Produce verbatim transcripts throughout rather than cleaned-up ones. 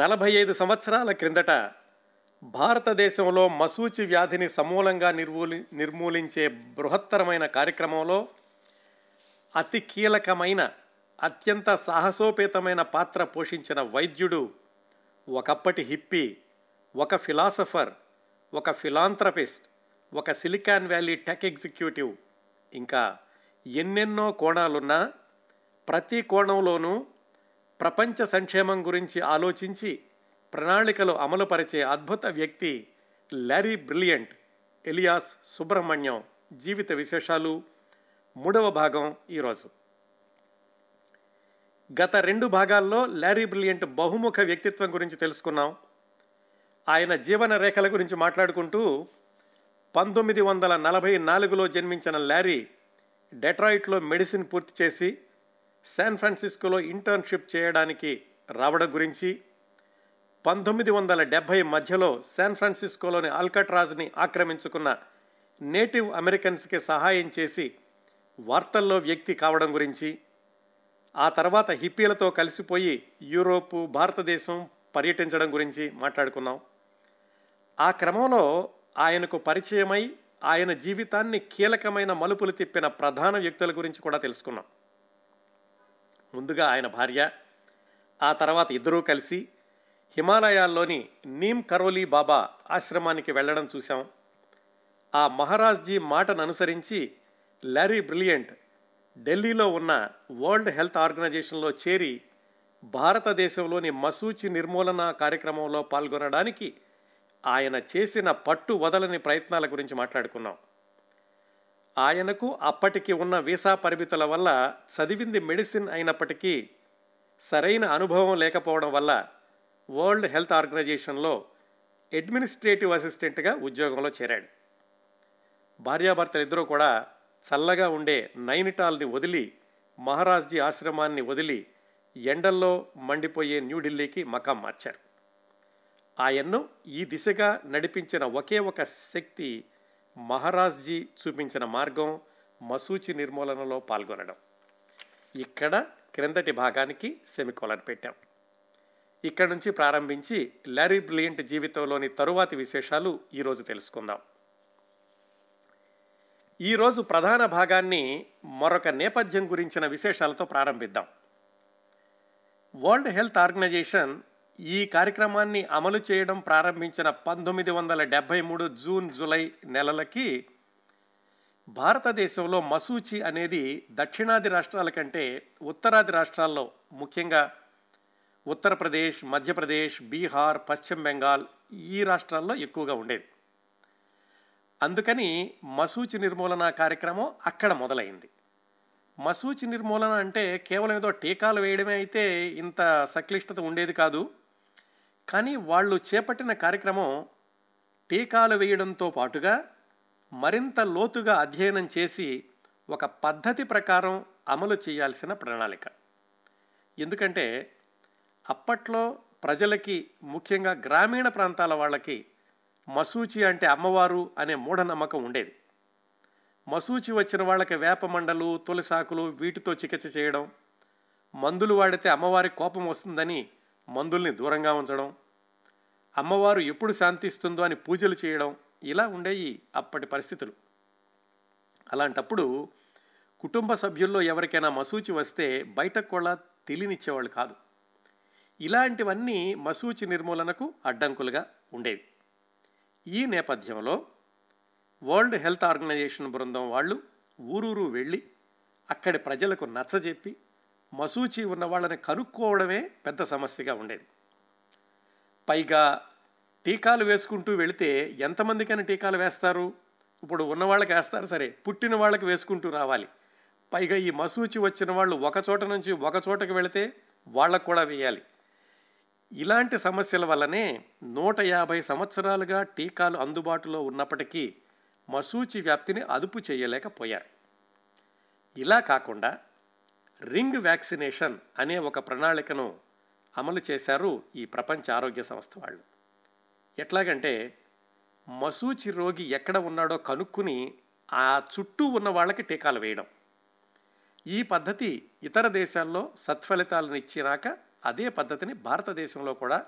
నలభై ఐదు సంవత్సరాల క్రిందట భారతదేశంలో మశూచి వ్యాధిని సమూలంగా నిర్మూలి నిర్మూలించే బృహత్తరమైన కార్యక్రమంలో అతి కీలకమైన అత్యంత సాహసోపేతమైన పాత్ర పోషించిన వైద్యుడు, ఒకప్పటి హిప్పీ, ఒక ఫిలాసఫర్, ఒక ఫిలాంథ్రపిస్ట్, ఒక సిలికాన్ వ్యాలీ టెక్ ఎగ్జిక్యూటివ్, ఇంకా ఎన్నెన్నో కోణాలున్న ప్రతి కోణంలోనూ ప్రపంచ సంక్షేమం గురించి ఆలోచించి ప్రణాళికలు అమలుపరిచే అద్భుత వ్యక్తి ల్యారీ బ్రిలియంట్ ఎలియాస్ సుబ్రహ్మణ్యం జీవిత విశేషాలు మూడవ భాగం ఈరోజు. గత రెండు భాగాల్లో ల్యారీ బ్రిలియంట్ బహుముఖ వ్యక్తిత్వం గురించి తెలుసుకున్నాం. ఆయన జీవన రేఖల గురించి మాట్లాడుకుంటూ పంతొమ్మిది వందల నలభై నాలుగులో జన్మించిన ల్యారీ డెట్రాయిట్లో మెడిసిన్ పూర్తి చేసి శాన్ ఫ్రాన్సిస్కోలో ఇంటర్న్షిప్ చేయడానికి రావడం గురించి, పంతొమ్మిది వందల డెబ్భై మధ్యలో శాన్ ఫ్రాన్సిస్కోలోని ఆల్కాట్రాజ్ని ఆక్రమించుకున్న నేటివ్ అమెరికన్స్కి సహాయం చేసి వార్తల్లో వ్యక్తి కావడం గురించి, ఆ తర్వాత హిప్పీలతో కలిసిపోయి యూరోపు, భారతదేశం పర్యటించడం గురించి మాట్లాడుకున్నాం. ఆ క్రమంలో ఆయనకు పరిచయమై ఆయన జీవితాన్ని కీలకమైన మలుపులు తిప్పిన ప్రధాన వ్యక్తుల గురించి కూడా తెలుసుకున్నాం. ముందుగా ఆయన భార్య, ఆ తర్వాత ఇద్దరూ కలిసి హిమాలయాల్లోని నీమ్ కరోలి బాబా ఆశ్రమానికి వెళ్ళడం చూశాం. ఆ మహారాజ్జీ మాటను అనుసరించి ల్యారీ బ్రిలియంట్ ఢిల్లీలో ఉన్న వరల్డ్ హెల్త్ ఆర్గనైజేషన్లో చేరి భారతదేశంలోని మశూచి నిర్మూలన కార్యక్రమంలో పాల్గొనడానికి ఆయన చేసిన పట్టు వదలని ప్రయత్నాల గురించి మాట్లాడుకున్నాం. ఆయనకు అప్పటికి ఉన్న వీసా పరిమితుల వల్ల చదివింది మెడిసిన్ అయినప్పటికీ సరైన అనుభవం లేకపోవడం వల్ల వరల్డ్ హెల్త్ ఆర్గనైజేషన్లో అడ్మినిస్ట్రేటివ్ అసిస్టెంట్గా ఉద్యోగంలో చేరాడు. భార్యాభర్తలిద్దరూ కూడా చల్లగా ఉండే నైనిటాల్ని వదిలి, మహారాజ్జీ ఆశ్రమాన్ని వదిలి ఎండల్లో మండిపోయే న్యూఢిల్లీకి మకాం మార్చారు. ఆయన్ను ఈ దిశగా నడిపించిన ఒకే ఒక శక్తి మహారాజ్జీ చూపించిన మార్గం, మశూచి నిర్మూలనలో పాల్గొనడం. ఇక్కడ క్రిందటి భాగానికి సెమికోలన్ పెట్టాం. ఇక్కడ నుంచి ప్రారంభించి ల్యారీ బ్రిలియంట్ జీవితంలోని తరువాతి విశేషాలు ఈరోజు తెలుసుకుందాం. ఈరోజు ప్రధాన భాగాన్ని మరొక నేపథ్యం గురించిన విశేషాలతో ప్రారంభిద్దాం. వరల్డ్ హెల్త్ ఆర్గనైజేషన్ ఈ కార్యక్రమాన్ని అమలు చేయడం ప్రారంభించిన పంతొమ్మిది వందల డెబ్భై మూడు జూన్, జూలై నెలలకి భారతదేశంలో మశూచి అనేది దక్షిణాది రాష్ట్రాల కంటే ఉత్తరాది రాష్ట్రాల్లో, ముఖ్యంగా ఉత్తరప్రదేశ్, మధ్యప్రదేశ్, బీహార్, పశ్చిమ బెంగాల్ ఈ రాష్ట్రాల్లో ఎక్కువగా ఉండేది. అందుకని మశూచి నిర్మూలన కార్యక్రమం అక్కడ మొదలైంది. మశూచి నిర్మూలన అంటే కేవలం ఏదో టీకాలు వేయడమే అయితే ఇంత సంక్లిష్టత ఉండేది కాదు. కానీ వాళ్ళు చేపట్టిన కార్యక్రమం టీకాలు వేయడంతో పాటుగా మరింత లోతుగా అధ్యయనం చేసి ఒక పద్ధతి ప్రకారం అమలు చేయాల్సిన ప్రణాళిక. ఎందుకంటే అప్పట్లో ప్రజలకి, ముఖ్యంగా గ్రామీణ ప్రాంతాల వాళ్ళకి మశూచి అంటే అమ్మవారు అనే మూఢనమ్మకం ఉండేది. మశూచి వచ్చిన వాళ్ళకి వేపమండలు, తులసాకులు వీటితో చికిత్స చేయడం, మందులు వాడితే అమ్మవారి కోపం వస్తుందని మందుల్ని దూరంగా ఉంచడం, అమ్మవారు ఎప్పుడు శాంతిస్తుందో అని పూజలు చేయడం, ఇలా ఉండేవి అప్పటి పరిస్థితులు. అలాంటప్పుడు కుటుంబ సభ్యుల్లో ఎవరికైనా మశూచి వస్తే బయటకు కూడా తెలియనిచ్చేవాళ్ళు కాదు. ఇలాంటివన్నీ మశూచి నిర్మూలనకు అడ్డంకులుగా ఉండేవి. ఈ నేపథ్యంలో వరల్డ్ హెల్త్ ఆర్గనైజేషన్ బృందం వాళ్ళు ఊరూరు వెళ్ళి అక్కడి ప్రజలకు నచ్చజెప్పి మశూచి ఉన్న వాళ్ళని కనుక్కోవడమే పెద్ద సమస్యగా ఉండేది. పైగా టీకాలు వేసుకుంటూ వెళితే ఎంతమందికైనా టీకాలు వేస్తారు? ఇప్పుడు ఉన్నవాళ్ళకి వేస్తారు సరే, పుట్టిన వాళ్ళకి వేసుకుంటూ రావాలి. పైగా ఈ మశూచి వచ్చిన వాళ్ళు ఒక చోట నుంచి ఒక చోటకి వెళితే వాళ్ళకు కూడా వేయాలి. ఇలాంటి సమస్యల వల్లనే నూట యాభై సంవత్సరాలుగా టీకాలు అందుబాటులో ఉన్నప్పటికీ మశూచి వ్యాప్తిని అదుపు చేయలేకపోయారు. ఇలా కాకుండా రింగ్ వ్యాక్సినేషన్ అనే ఒక ప్రణాళికను అమలు చేశారు ఈ ప్రపంచ ఆరోగ్య సంస్థ వాళ్ళు. ఎట్లాగంటే మశూచి రోగి ఎక్కడ ఉన్నాడో కనుక్కుని ఆ చుట్టూ ఉన్న వాళ్ళకి టీకాలు వేయడం. ఈ పద్ధతి ఇతర దేశాల్లో సత్ఫలితాలను ఇచ్చినాక అదే పద్ధతిని భారతదేశంలో కూడా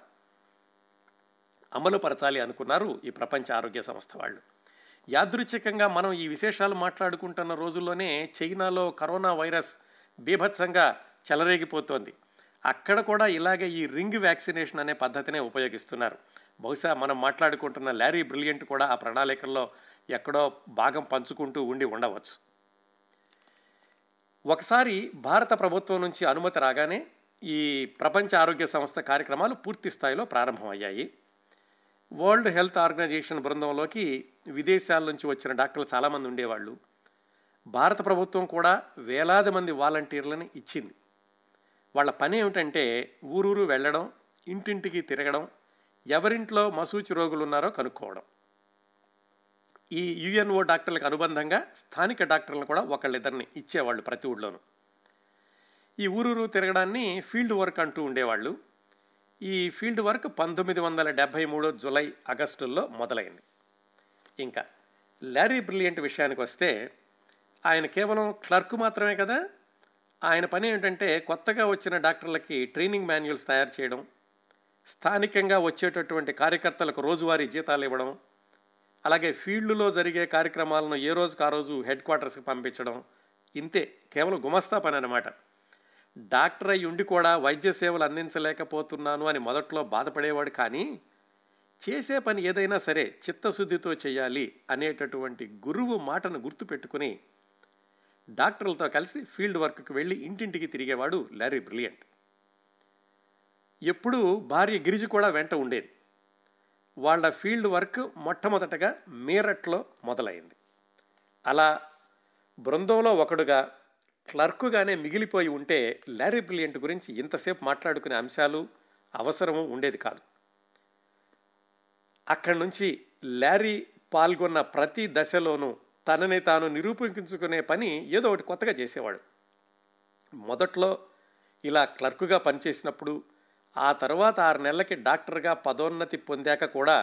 అమలుపరచాలి అనుకున్నారు ఈ ప్రపంచ ఆరోగ్య సంస్థ వాళ్ళు. యాదృచ్ఛికంగా మనం ఈ విశేషాలు మాట్లాడుకుంటున్న రోజుల్లోనే చైనాలో కరోనా వైరస్ బీభత్సంగా చెలరేగిపోతోంది. అక్కడ కూడా ఇలాగే ఈ రింగ్ వ్యాక్సినేషన్ అనే పద్ధతినే ఉపయోగిస్తున్నారు. బహుశా మనం మాట్లాడుకుంటున్న ల్యారీ బ్రిలియంట్ కూడా ఆ ప్రణాళికల్లో ఎక్కడో భాగం పంచుకుంటూ ఉండి ఉండవచ్చు. ఒకసారి భారత ప్రభుత్వం నుంచి అనుమతి రాగానే ఈ ప్రపంచ ఆరోగ్య సంస్థ కార్యక్రమాలు పూర్తి స్థాయిలో ప్రారంభమయ్యాయి. వరల్డ్ హెల్త్ ఆర్గనైజేషన్ బృందంలోకి విదేశాల నుంచి వచ్చిన డాక్టర్లు చాలామంది ఉండేవాళ్ళు. భారత ప్రభుత్వం కూడా వేలాది మంది వాలంటీర్లను ఇచ్చింది. వాళ్ళ పని ఏమిటంటే ఊరూరు వెళ్ళడం, ఇంటింటికి తిరగడం, ఎవరింట్లో మసూచి రోగులు ఉన్నారో కనుక్కోవడం. ఈ యుఎన్ఓ డాక్టర్లకు అనుబంధంగా స్థానిక డాక్టర్లను కూడా ఒకళ్ళిద్దరిని ఇచ్చేవాళ్ళు ప్రతి ఊళ్ళోనూ. ఈ ఊరూరు తిరగడాన్ని ఫీల్డ్ వర్క్ అంటూ ఉండేవాళ్ళు. ఈ ఫీల్డ్ వర్క్ పంతొమ్మిది వందల డెబ్భై మూడో జులై ఆగస్టుల్లో మొదలైంది. ఇంకా ల్యారీ బ్రిలియంట్ విషయానికి వస్తే ఆయన కేవలం క్లర్క్ మాత్రమే కదా. ఆయన పని ఏమిటంటే కొత్తగా వచ్చిన డాక్టర్లకి ట్రైనింగ్ మాన్యువల్స్ తయారు చేయడం, స్థానికంగా వచ్చేటటువంటి కార్యకర్తలకు రోజువారీ జీతాలు ఇవ్వడం, అలాగే ఫీల్డ్లో జరిగే కార్యక్రమాలను ఏ రోజుకు ఆ రోజు హెడ్ క్వార్టర్స్కి పంపించడం. ఇంతే, కేవలం గుమస్తా పని అనమాట. డాక్టర్ అయి ఉండి కూడా వైద్య సేవలు అందించలేకపోతున్నాను అని మొదట్లో బాధపడేవాడు. కానీ చేసే పని ఏదైనా సరే చిత్తశుద్ధితో చేయాలి అనేటటువంటి గురువు మాటను గుర్తుపెట్టుకుని డాక్టర్లతో కలిసి ఫీల్డ్ వర్క్కి వెళ్ళి ఇంటింటికి తిరిగేవాడు ల్యారీ బ్రిలియంట్. ఎప్పుడూ భార్య గిరిజి కూడా వెంట ఉండేది. వాళ్ళ ఫీల్డ్ వర్క్ మొట్టమొదటగా మీరట్లో మొదలైంది. అలా బృందంలో ఒకడుగా క్లర్కుగానే మిగిలిపోయి ఉంటే ల్యారీ బ్రిలియంట్ గురించి ఇంతసేపు మాట్లాడుకునే అంశాలు అవసరము ఉండేది కాదు. అక్కడి నుంచి ల్యారీ పాల్గొన్న ప్రతి దశలోనూ తనని తాను నిరూపించుకునే పని ఏదో ఒకటి కొత్తగా చేసేవాడు. మొదట్లో ఇలా క్లర్కుగా పనిచేసినప్పుడు, ఆ తర్వాత ఆరు నెలలకి డాక్టర్గా పదోన్నతి పొందాక కూడా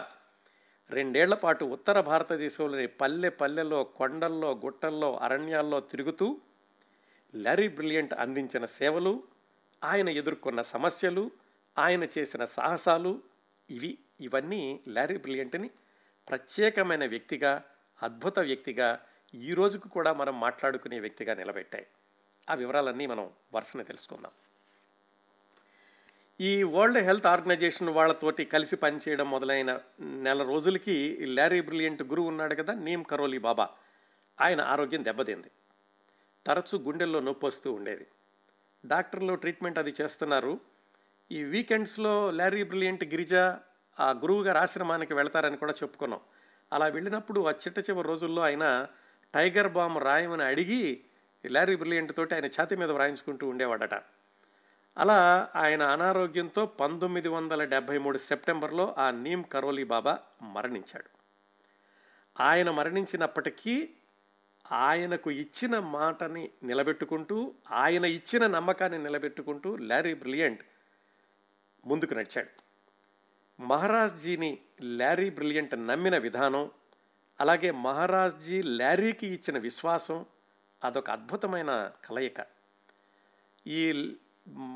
రెండేళ్ల పాటు ఉత్తర భారతదేశంలోని పల్లె పల్లెల్లో, కొండల్లో, గుట్టల్లో, అరణ్యాల్లో తిరుగుతూ ల్యారీ బ్రిలియంట్ అందించిన సేవలు, ఆయన ఎదుర్కొన్న సమస్యలు, ఆయన చేసిన సాహసాలు, ఇవి ఇవన్నీ ల్యారీ బ్రిలియంట్ని ప్రత్యేకమైన వ్యక్తిగా, అద్భుత వ్యక్తిగా, ఈ రోజుకు కూడా మనం మాట్లాడుకునే వ్యక్తిగా నిలబెట్టాయి. ఆ వివరాలన్నీ మనం వరుసనే తెలుసుకుందాం. ఈ వరల్డ్ హెల్త్ ఆర్గనైజేషన్ వాళ్ళతోటి కలిసి పనిచేయడం మొదలైన నెల రోజులకి ల్యారీ బ్రిలియంట్ గురువు ఉన్నాడు కదా, నీమ్ కరోలి బాబా, ఆయన ఆరోగ్యం దెబ్బతింది. తరచూ గుండెల్లో నొప్పి వస్తూ ఉండేది. డాక్టర్లు ట్రీట్మెంట్ అది చేస్తున్నారు. ఈ వీకెండ్స్లో ల్యారీ బ్రిలియంట్ గిరిజ ఆ గురువు గారి ఆశ్రమానికి వెళతారని కూడా చెప్పుకున్నాం. అలా వెళ్ళినప్పుడు ఆ చిట్ట చివరి రోజుల్లో ఆయన టైగర్ బామ్ రాయమని అడిగి ల్యారీ బ్రిలియంట్ తోటి ఆయన ఛాతీ మీద రాయించుకుంటూ ఉండేవాడట. అలా ఆయన అనారోగ్యంతో పంతొమ్మిది వందల డెబ్భై మూడు సెప్టెంబర్లో ఆ నీమ్ కరోలి బాబా మరణించాడు. ఆయన మరణించినప్పటికీ ఆయనకు ఇచ్చిన మాటని నిలబెట్టుకుంటూ, ఆయన ఇచ్చిన నమ్మకాన్ని నిలబెట్టుకుంటూ ల్యారీ బ్రిలియంట్ ముందుకు నడిచాడు. మహారాజ్జీని ల్యారీ బ్రిలియంట్ నమ్మిన విధానం, అలాగే మహారాజ్జీ ల్యారీకి ఇచ్చిన విశ్వాసం, అదొక అద్భుతమైన కలయిక. ఈ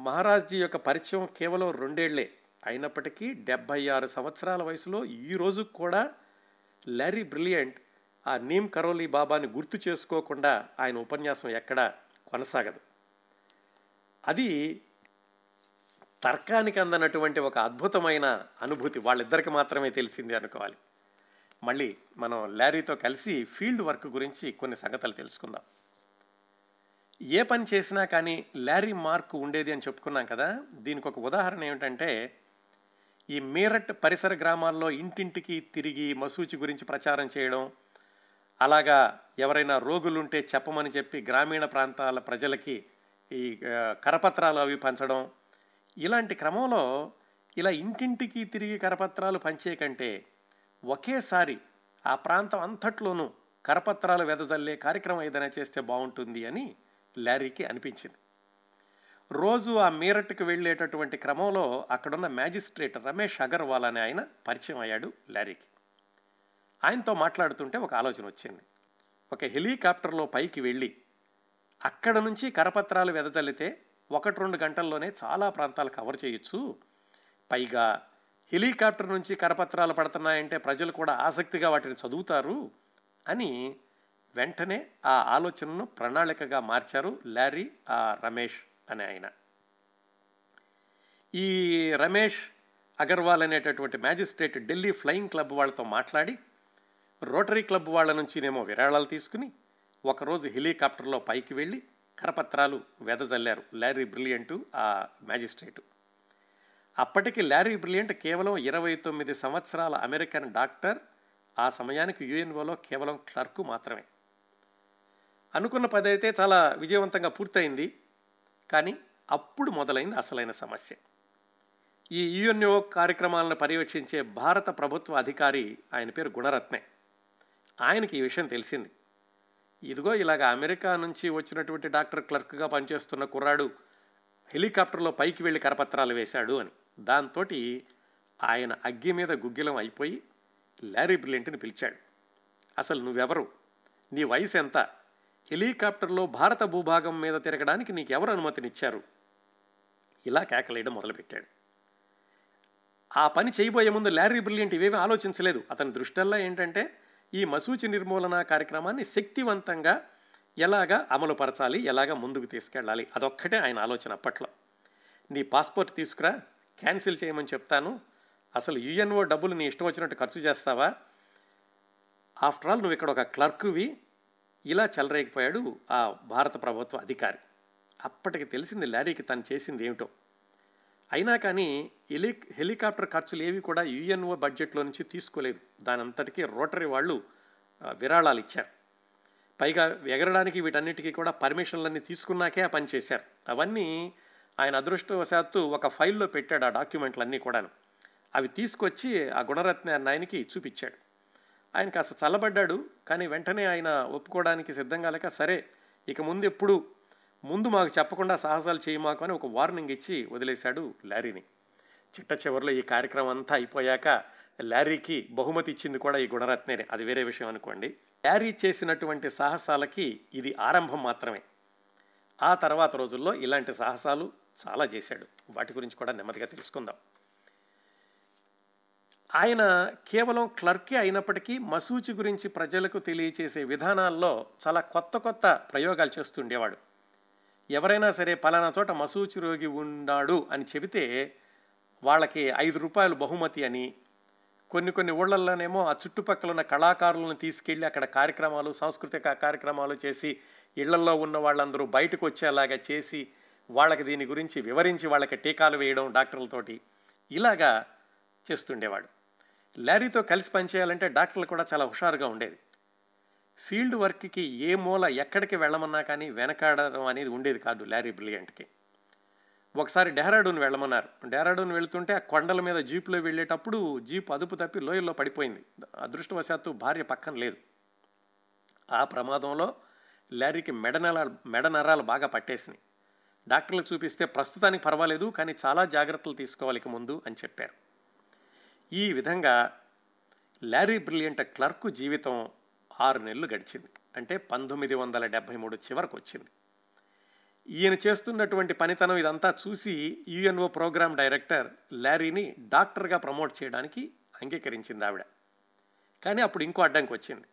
మహారాజ్జీ యొక్క పరిచయం కేవలం రెండేళ్లే అయినప్పటికీ డెబ్భై ఆరు సంవత్సరాల వయసులో ఈరోజు కూడా ల్యారీ బ్రిలియంట్ ఆ నీమ్ కరోలి బాబాని గుర్తు చేసుకోకుండా ఆయన ఉపన్యాసం ఎక్కడా కొనసాగదు. అది తర్కానికి అందనటువంటి ఒక అద్భుతమైన అనుభూతి, వాళ్ళిద్దరికి మాత్రమే తెలిసింది అనుకోవాలి. మళ్ళీ మనం ల్యారీతో కలిసి ఫీల్డ్ వర్క్ గురించి కొన్ని సంగతులు తెలుసుకుందాం. ఏ పని చేసినా కానీ ల్యారీ మార్కు ఉండేది అని చెప్పుకున్నాం కదా. దీనికి ఒక ఉదాహరణ ఏమిటంటే ఈ మీరట్ పరిసర గ్రామాల్లో ఇంటింటికి తిరిగి మసూచి గురించి ప్రచారం చేయడం, అలాగా ఎవరైనా రోగులుంటే చెప్పమని చెప్పి గ్రామీణ ప్రాంతాల ప్రజలకి ఈ కరపత్రాలు అవి పంచడం. ఇలాంటి క్రమంలో ఇలా ఇంటింటికి తిరిగి కరపత్రాలు పంచే కంటే ఒకేసారి ఆ ప్రాంతం అంతట్లోనూ కరపత్రాలు వెదజల్లే కార్యక్రమం ఏదైనా చేస్తే బాగుంటుంది అని ల్యారీకి అనిపించింది. రోజు ఆ మీరట్కి వెళ్ళేటటువంటి క్రమంలో అక్కడున్న మ్యాజిస్ట్రేట్ రమేష్ అగర్వాల్ అనే ఆయన పరిచయం అయ్యాడు ల్యారీకి. ఆయనతో మాట్లాడుతుంటే ఒక ఆలోచన వచ్చింది. ఒక హెలికాప్టర్లో పైకి వెళ్ళి అక్కడ నుంచి కరపత్రాలు వెదజల్లితే ఒకటి రెండు గంటల్లోనే చాలా ప్రాంతాలు కవర్ చేయొచ్చు. పైగా హెలికాప్టర్ నుంచి కరపత్రాలు పడుతున్నాయంటే ప్రజలు కూడా ఆసక్తిగా వాటిని చదువుతారు అని వెంటనే ఆ ఆలోచనను ప్రణాళికగా మార్చారు లారీ ఆ రమేష్ అనే ఆయన. ఈ రమేష్ అగర్వాల్ అనేటటువంటి మ్యాజిస్ట్రేట్ ఢిల్లీ ఫ్లయింగ్ క్లబ్ వాళ్ళతో మాట్లాడి రోటరీ క్లబ్ వాళ్ళ నుంచినేమో విరాళాలు తీసుకుని ఒకరోజు హెలికాప్టర్లో పైకి వెళ్ళి కరపత్రాలు వెదజల్లారు లారీ బ్రిలియంటు ఆ మ్యాజిస్ట్రేటు. అప్పటికి లారీ బ్రిలియంట్ కేవలం ఇరవై తొమ్మిది సంవత్సరాల అమెరికన్ డాక్టర్, ఆ సమయానికి యూఎన్ఓలో కేవలం క్లర్కు మాత్రమే. అనుకున్న పని అయితే చాలా విజయవంతంగా పూర్తయింది. కానీ అప్పుడు మొదలైంది అసలైన సమస్య. ఈ యూఎన్ఓ కార్యక్రమాలను పర్యవేక్షించే భారత ప్రభుత్వ అధికారి, ఆయన పేరు గుణరత్నే, ఆయనకి ఈ విషయం తెలిసింది. ఇదిగో ఇలాగ అమెరికా నుంచి వచ్చినటువంటి డాక్టర్ క్లర్క్గా పనిచేస్తున్న కుర్రాడు హెలికాప్టర్లో పైకి వెళ్ళి కరపత్రాలు వేశాడు అని. దాంతో ఆయన అగ్గి మీద గుగ్గిలం అయిపోయి లారీ బ్రిలియంట్ని పిలిచాడు. అసలు నువ్వెవరు, నీ వయసు ఎంత, హెలికాప్టర్లో భారత భూభాగం మీద తిరగడానికి నీకెవరు అనుమతినిచ్చారు, ఇలా కేకలేయడం మొదలుపెట్టాడు. ఆ పని చేయబోయే ముందు లారీ బ్రిలియంట్ ఇవేమీ ఆలోచించలేదు. అతని దృష్టల్లా ఏంటంటే ఈ మశూచి నిర్మూలన కార్యక్రమాన్ని శక్తివంతంగా ఎలాగా అమలుపరచాలి, ఎలాగా ముందుకు తీసుకెళ్ళాలి, అదొక్కటే ఆయన ఆలోచన. అప్పట్లో నీ పాస్పోర్ట్ తీసుకురా, క్యాన్సిల్ చేయమని చెప్తాను, అసలు యూఎన్ఓ డబ్బులు నీ ఇష్టం వచ్చినట్టు ఖర్చు చేస్తావా, ఆఫ్టర్ ఆల్ నువ్వు ఇక్కడ ఒక క్లర్కువి, ఇలా చెలరేగిపోయాడు ఆ భారత ప్రభుత్వ అధికారి. అప్పటికి తెలిసింది లారీకి తను చేసింది ఏమిటో. అయినా కానీ హెలి హెలికాప్టర్ ఖర్చులు ఏవి కూడా యూఎన్ఓ బడ్జెట్లో నుంచి తీసుకోలేదు. దానంతటికీ రోటరీ వాళ్ళు విరాళాలు ఇచ్చారు. పైగా ఎగరడానికి వీటన్నిటికీ కూడా పర్మిషన్లన్నీ తీసుకున్నాకే ఆ పని చేశారు. అవన్నీ ఆయన అదృష్టవశాత్తు ఒక ఫైల్లో పెట్టాడు, ఆ డాక్యుమెంట్లన్నీ కూడాను. అవి తీసుకొచ్చి ఆ గుణరత్న ఆయనకి చూపించాడు. ఆయన కాస్త చల్లబడ్డాడు. కానీ వెంటనే ఆయన ఒప్పుకోవడానికి సిద్ధంగా లేక, సరే ఇక ముందు ఎప్పుడు ముందు మాకు చెప్పకుండా సాహసాలు చేయమాకు అని ఒక వార్నింగ్ ఇచ్చి వదిలేశాడు లారీని. చిట్ట చివరిలో ఈ కార్యక్రమం అంతా అయిపోయాక లారీకి బహుమతి ఇచ్చింది కూడా ఈ గుణరత్నేనే, అది వేరే విషయం అనుకోండి. లారీ చేసినటువంటి సాహసాలకి ఇది ఆరంభం మాత్రమే. ఆ తర్వాత రోజుల్లో ఇలాంటి సాహసాలు చాలా చేశాడు, వాటి గురించి కూడా నెమ్మదిగా తెలుసుకుందాం. ఆయన కేవలం క్లర్కే అయినప్పటికీ మశూచి గురించి ప్రజలకు తెలియచేసే విధానాల్లో చాలా కొత్త కొత్త ప్రయోగాలు చేస్తుండేవాడు. ఎవరైనా సరే పలానా చోట మశూచి రోగి ఉన్నాడు అని చెబితే వాళ్ళకి ఐదు రూపాయలు బహుమతి అని, కొన్ని కొన్ని ఊళ్ళల్లోనేమో ఆ చుట్టుపక్కల ఉన్న కళాకారులను తీసుకెళ్ళి అక్కడ కార్యక్రమాలు, సాంస్కృతిక కార్యక్రమాలు చేసి ఇళ్లల్లో ఉన్న వాళ్ళందరూ బయటకు వచ్చేలాగా చేసి వాళ్ళకి దీని గురించి వివరించి వాళ్ళకి టీకాలు వేయడం డాక్టర్లతోటి ఇలాగా చేస్తుండేవాడు. లారీతో కలిసి పనిచేయాలంటే డాక్టర్లు కూడా చాలా హుషారుగా ఉండేది. ఫీల్డ్ వర్క్కి ఏ మూల ఎక్కడికి వెళ్ళమన్నా కానీ వెనకాడడం అనేది ఉండేది కాదు లారీ బ్రిలియంట్కి. ఒకసారి డెహ్రాడూన్ వెళ్ళమన్నారు. డెహ్రాడూన్ వెళుతుంటే ఆ కొండల మీద జీపులో వెళ్ళేటప్పుడు జీప్ అదుపు తప్పి లోయల్లో పడిపోయింది. అదృష్టవశాత్తు భార్య పక్కన లేదు. ఆ ప్రమాదంలో లారీకి మెడనరాల మెడ నరాలు బాగా పట్టేసినాయి. డాక్టర్లు చూపిస్తే ప్రస్తుతానికి పర్వాలేదు, కానీ చాలా జాగ్రత్తలు తీసుకోవాలి ఇక ముందు అని చెప్పారు. ఈ విధంగా లారీ బ్రిలియంట్ క్లర్కు జీవితం ఆరు నెలలు గడిచింది. అంటే పంతొమ్మిది వందల డెబ్భై మూడు చివరకు వచ్చింది. ఈయన చేస్తున్నటువంటి పనితనం ఇదంతా చూసి యూఎన్ఓ ప్రోగ్రామ్ డైరెక్టర్ లారీని డాక్టర్గా ప్రమోట్ చేయడానికి అంగీకరించింది ఆవిడ. కానీ అప్పుడు ఇంకో అడ్డంకి వచ్చింది.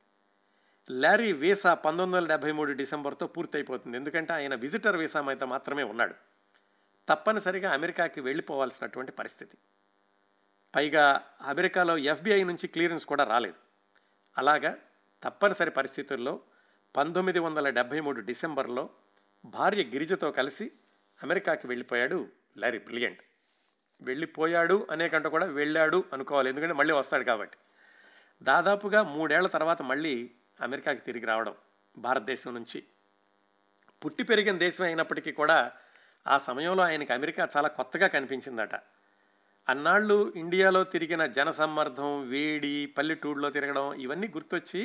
లారీ వీసా పంతొమ్మిది వందల డెబ్భై మూడు డిసెంబర్తో పూర్తయిపోతుంది. ఎందుకంటే ఆయన విజిటర్ వీసా మీద మాత్రమే ఉన్నాడు. తప్పనిసరిగా అమెరికాకి వెళ్ళిపోవాల్సినటువంటి పరిస్థితి. పైగా అమెరికాలో ఎఫ్బిఐ నుంచి క్లియరెన్స్ కూడా రాలేదు. అలాగా తప్పనిసరి పరిస్థితుల్లో పంతొమ్మిది వందల డెబ్భై మూడు డిసెంబర్లో భార్య గిరిజతో కలిసి అమెరికాకి వెళ్ళిపోయాడు లారీ బ్రిలియంట్. వెళ్ళిపోయాడు అనే కంటే కూడా వెళ్ళాడు అనుకోవాలి, ఎందుకంటే మళ్ళీ వస్తాడు కాబట్టి. దాదాపుగా మూడేళ్ల తర్వాత మళ్ళీ అమెరికాకి తిరిగి రావడం భారతదేశం నుంచి. పుట్టి పెరిగిన దేశం అయినప్పటికీ కూడా ఆ సమయంలో ఆయనకి అమెరికా చాలా కొత్తగా కనిపించిందట. అన్నాళ్ళు ఇండియాలో తిరిగిన జనసమ్మర్ధం, వేడి, పల్లెటూళ్ళలో తిరగడం ఇవన్నీ గుర్తొచ్చి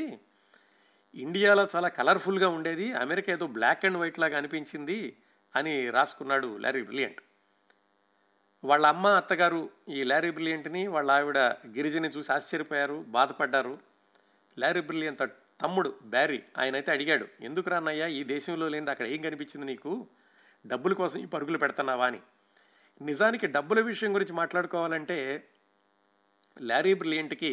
ఇండియాలో చాలా కలర్ఫుల్గా ఉండేది, అమెరికా ఏదో బ్లాక్ అండ్ వైట్ లాగా అనిపించింది అని రాసుకున్నాడు లారీ బ్రిలియంట్. వాళ్ళ అమ్మ, అత్తగారు ఈ లారీ బ్రిలియంట్ని, వాళ్ళ ఆవిడ గిరిజని చూసి ఆశ్చర్యపోయారు, బాధపడ్డారు. లారీ బ్రిలియంట్ తమ్ముడు బ్యారీ ఆయనైతే అడిగాడు, ఎందుకు రాన్నయ్యా ఈ దేశంలో లేనిది అక్కడ ఏం కనిపించింది నీకు, డబ్బుల కోసం ఈ పరుగులు పెడుతున్నావా అని. నిజానికి డబ్బుల విషయం గురించి మాట్లాడుకోవాలంటే ల్యారీ బ్రిలియంట్కి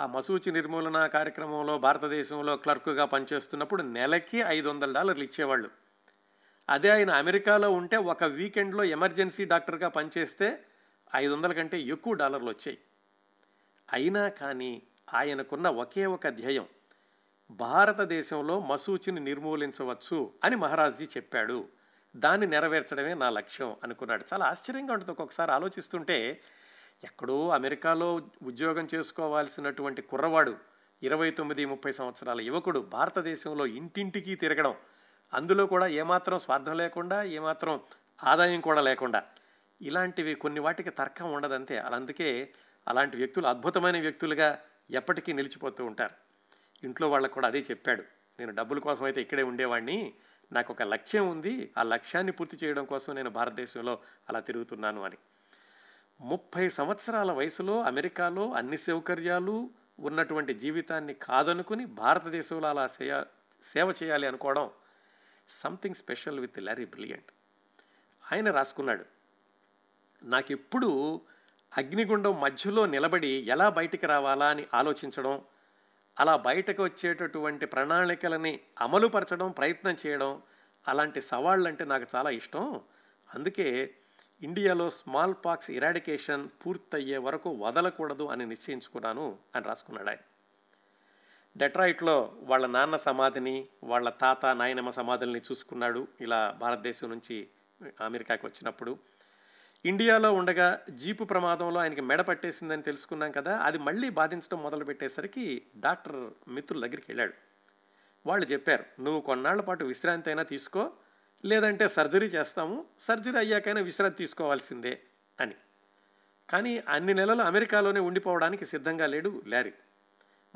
ఆ మశూచి నిర్మూలన కార్యక్రమంలో భారతదేశంలో క్లర్క్గా పనిచేస్తున్నప్పుడు నెలకి ఐదు వందల డాలర్లు ఇచ్చేవాళ్ళు. అదే ఆయన అమెరికాలో ఉంటే ఒక వీకెండ్లో ఎమర్జెన్సీ డాక్టర్గా పనిచేస్తే ఐదు వందల కంటే ఎక్కువ డాలర్లు వచ్చాయి. అయినా కానీ ఆయనకున్న ఒకే ఒక ధ్యేయం, భారతదేశంలో మశూచిని నిర్మూలించవచ్చు అని మహారాజ్జీ చెప్పాడు, దాన్ని నెరవేర్చడమే నా లక్ష్యం అనుకున్నాడు. చాలా ఆశ్చర్యంగా ఉంటుంది ఒక్కొక్కసారి ఆలోచిస్తుంటే. ఎక్కడో అమెరికాలో ఉద్యోగం చేసుకోవాల్సినటువంటి కుర్రవాడు, ఇరవై తొమ్మిది ముప్పై సంవత్సరాల యువకుడు భారతదేశంలో ఇంటింటికి తిరగడం, అందులో కూడా ఏమాత్రం స్వార్థం లేకుండా, ఏమాత్రం ఆదాయం కూడా లేకుండా, ఇలాంటివి కొన్ని వాటికి తర్కం ఉండదంతే. అందుకే అలాంటి వ్యక్తులు అద్భుతమైన వ్యక్తులుగా ఎప్పటికీ నిలిచిపోతూ ఉంటారు. ఇంట్లో వాళ్ళకు కూడా అదే చెప్పాడు, నేను డబ్బుల కోసం అయితే ఇక్కడే ఉండేవాడిని, నాకు ఒక లక్ష్యం ఉంది, ఆ లక్ష్యాన్ని పూర్తి చేయడం కోసం నేను భారతదేశంలో అలా తిరుగుతున్నాను అని. ముప్పై సంవత్సరాల వయసులో అమెరికాలో అన్ని సౌకర్యాలు ఉన్నటువంటి జీవితాన్ని కాదనుకుని భారతదేశంలో అలా సేవ సేవ చేయాలి అనుకోవడం something special with Larry brilliant. ఆయన రాసుకున్నాడు, నాకెప్పుడు అగ్నిగుండం మధ్యలో నిలబడి ఎలా బయటికి రావాలా అని ఆలోచించడం, అలా బయటకు వచ్చేటటువంటి ప్రణాళికలని అమలుపరచడం, ప్రయత్నం చేయడం, అలాంటి సవాళ్ళంటే నాకు చాలా ఇష్టం. అందుకే ఇండియాలో స్మాల్ పాక్స్ ఇరాడికేషన్ పూర్తయ్యే వరకు వదలకూడదు అని నిశ్చయించుకున్నాను అని రాసుకున్నాడు ఆయన. డెట్రాయిట్లో వాళ్ళ నాన్న సమాధిని, వాళ్ళ తాత నాయనమ్మ సమాధుల్ని చూసుకున్నాడు ఇలా భారతదేశం నుంచి అమెరికాకి వచ్చినప్పుడు. ఇండియాలో ఉండగా జీపు ప్రమాదంలో ఆయనకి మెడ పట్టేసిందని తెలుసుకున్నాం కదా, అది మళ్ళీ బాధించడం మొదలుపెట్టేసరికి డాక్టర్ మిత్రుల దగ్గరికి వెళ్ళాడు. వాళ్ళు చెప్పారు, నువ్వు కొన్నాళ్ల పాటు విశ్రాంతి అయినా తీసుకో, లేదంటే సర్జరీ చేస్తాము, సర్జరీ అయ్యాకైనా విశ్రాంతి తీసుకోవాల్సిందే అని. కానీ అన్ని నెలలు అమెరికాలోనే ఉండిపోవడానికి సిద్ధంగా లేడు ల్యారీ.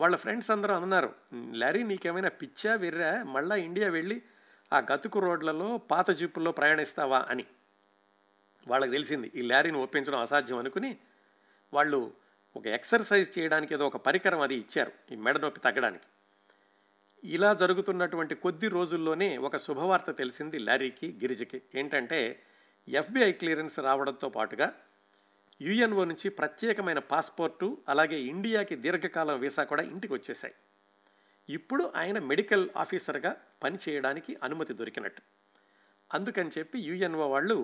వాళ్ళ ఫ్రెండ్స్ అందరూ అన్నారు, ల్యారీ నీకేమైనా పిచ్చా వెర్రా, మళ్ళా ఇండియా వెళ్ళి ఆ గతుకు రోడ్లలో పాత జీపుల్లో ప్రయాణిస్తావా అని. వాళ్ళకి తెలిసింది ఈ ల్యారీని ఒప్పించడం అసాధ్యం అనుకుని వాళ్ళు ఒక ఎక్సర్సైజ్ చేయడానికి ఏదో ఒక పరికరం అది ఇచ్చారు ఈ మెడ నొప్పి తగ్గడానికి. ఇలా జరుగుతున్నటువంటి కొద్ది రోజుల్లోనే ఒక శుభవార్త తెలిసింది ల్యారీకి, గిరిజకి. ఏంటంటే ఎఫ్బిఐ క్లియరెన్స్ రావడంతో పాటుగా యుఎన్ఓ నుంచి ప్రత్యేకమైన పాస్పోర్టు, అలాగే ఇండియాకి దీర్ఘకాలం వీసా కూడా ఇంటికి వచ్చేసాయి. ఇప్పుడు ఆయన మెడికల్ ఆఫీసర్గా పనిచేయడానికి అనుమతి దొరికినట్టు. అందుకని చెప్పి యుఎన్ఓ వాళ్ళు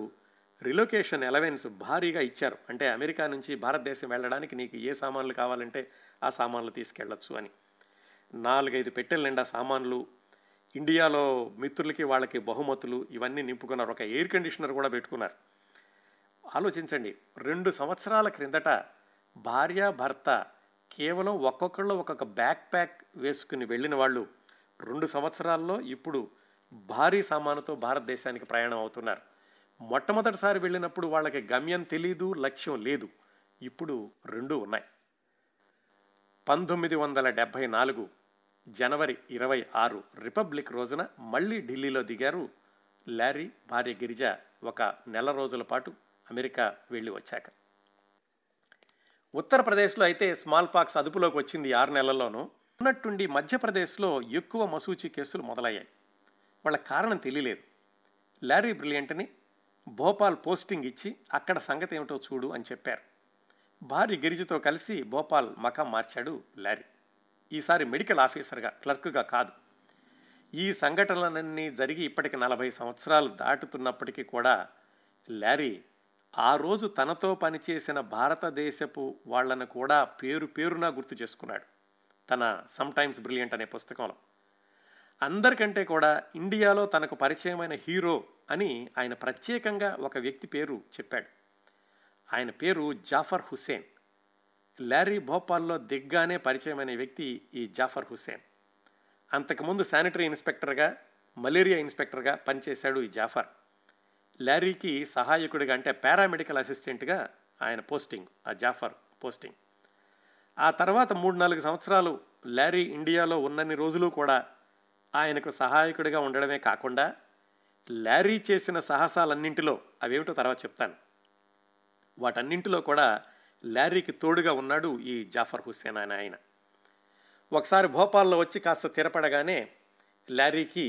రిలోకేషన్ అలవెన్స్ భారీగా ఇచ్చారు, అంటే అమెరికా నుంచి భారతదేశం వెళ్ళడానికి నీకు ఏ సామాన్లు కావాలంటే ఆ సామాన్లు తీసుకెళ్ళచ్చు అని. నాలుగైదు పెట్టెల నిండా సామాన్లు, ఇండియాలో మిత్రులకి వాళ్ళకి బహుమతులు, ఇవన్నీ నింపుకున్నారు. ఒక ఎయిర్ కండిషనర్ కూడా పెట్టుకున్నారు. ఆలోచించండి, రెండు సంవత్సరాల క్రిందట భార్య భర్త కేవలం ఒక్కొక్కళ్ళు ఒక్కొక్క బ్యాక్ ప్యాక్ వేసుకుని వెళ్ళిన వాళ్ళు రెండు సంవత్సరాల్లో ఇప్పుడు భారీ సామానుతో భారతదేశానికి ప్రయాణం అవుతున్నారు. మొట్టమొదటిసారి వెళ్ళినప్పుడు వాళ్ళకి గమ్యం తెలీదు, లక్ష్యం లేదు. ఇప్పుడు రెండూ ఉన్నాయి. పంతొమ్మిది వందల డెబ్భై నాలుగు జనవరి ఇరవై ఆరు రిపబ్లిక్ రోజున మళ్ళీ ఢిల్లీలో దిగారు ల్యారీ, భార్య గిరిజ, ఒక నెల రోజుల పాటు అమెరికా వెళ్ళి వచ్చాక. ఉత్తరప్రదేశ్లో అయితే స్మాల్ పాక్స్ అదుపులోకి వచ్చింది ఆరు నెలల్లోనూ. ఉన్నట్టుండి మధ్యప్రదేశ్లో ఎక్కువ మశూచి కేసులు మొదలయ్యాయి. వాళ్ళ కారణం తెలియలేదు. ల్యారీ బ్రిలియంట్ని భోపాల్ పోస్టింగ్ ఇచ్చి అక్కడ సంగతి ఏమిటో చూడు అని చెప్పారు. భార్య గిరిజతో కలిసి భోపాల్ మకాం మార్చాడు ల్యారీ, ఈసారి మెడికల్ ఆఫీసర్గా, క్లర్క్గా కాదు. ఈ సంఘటనలన్నీ జరిగి ఇప్పటికి నలభై సంవత్సరాలు దాటుతున్నప్పటికీ కూడా ల్యారీ ఆ రోజు తనతో పనిచేసిన భారతదేశపు వాళ్ళను కూడా పేరు పేరునా గుర్తు చేసుకున్నాడు తన సమ్టైమ్స్ బ్రిలియంట్ అనే పుస్తకంలో. అందరికంటే కూడా ఇండియాలో తనకు పరిచయమైన హీరో అని ఆయన ప్రత్యేకంగా ఒక వ్యక్తి పేరు చెప్పాడు. ఆయన పేరు జాఫర్ హుస్సేన్. ల్యారీ భోపాల్లో దిగ్గానే పరిచయమైన వ్యక్తి ఈ జాఫర్ హుస్సేన్. అంతకుముందు శానిటరీ ఇన్స్పెక్టర్గా, మలేరియా ఇన్స్పెక్టర్గా పనిచేశాడు ఈ జాఫర్. ల్యారీకి సహాయకుడిగా, అంటే పారామెడికల్ అసిస్టెంట్గా ఆయన పోస్టింగ్, ఆ జాఫర్ పోస్టింగ్. ఆ తర్వాత మూడు నాలుగు సంవత్సరాలు ల్యారీ ఇండియాలో ఉన్నన్ని రోజులు కూడా ఆయనకు సహాయకుడిగా ఉండడమే కాకుండా ల్యారీ చేసిన సాహసాలన్నింటిలో, అవేమిటో తర్వాత చెప్తాను, వాటన్నింటిలో కూడా ల్యారీకి తోడుగా ఉన్నాడు ఈ జాఫర్ హుస్సేన్ అని ఆయన. ఒకసారి భోపాల్లో వచ్చి కాస్త స్థిరపడగానే ల్యారీకి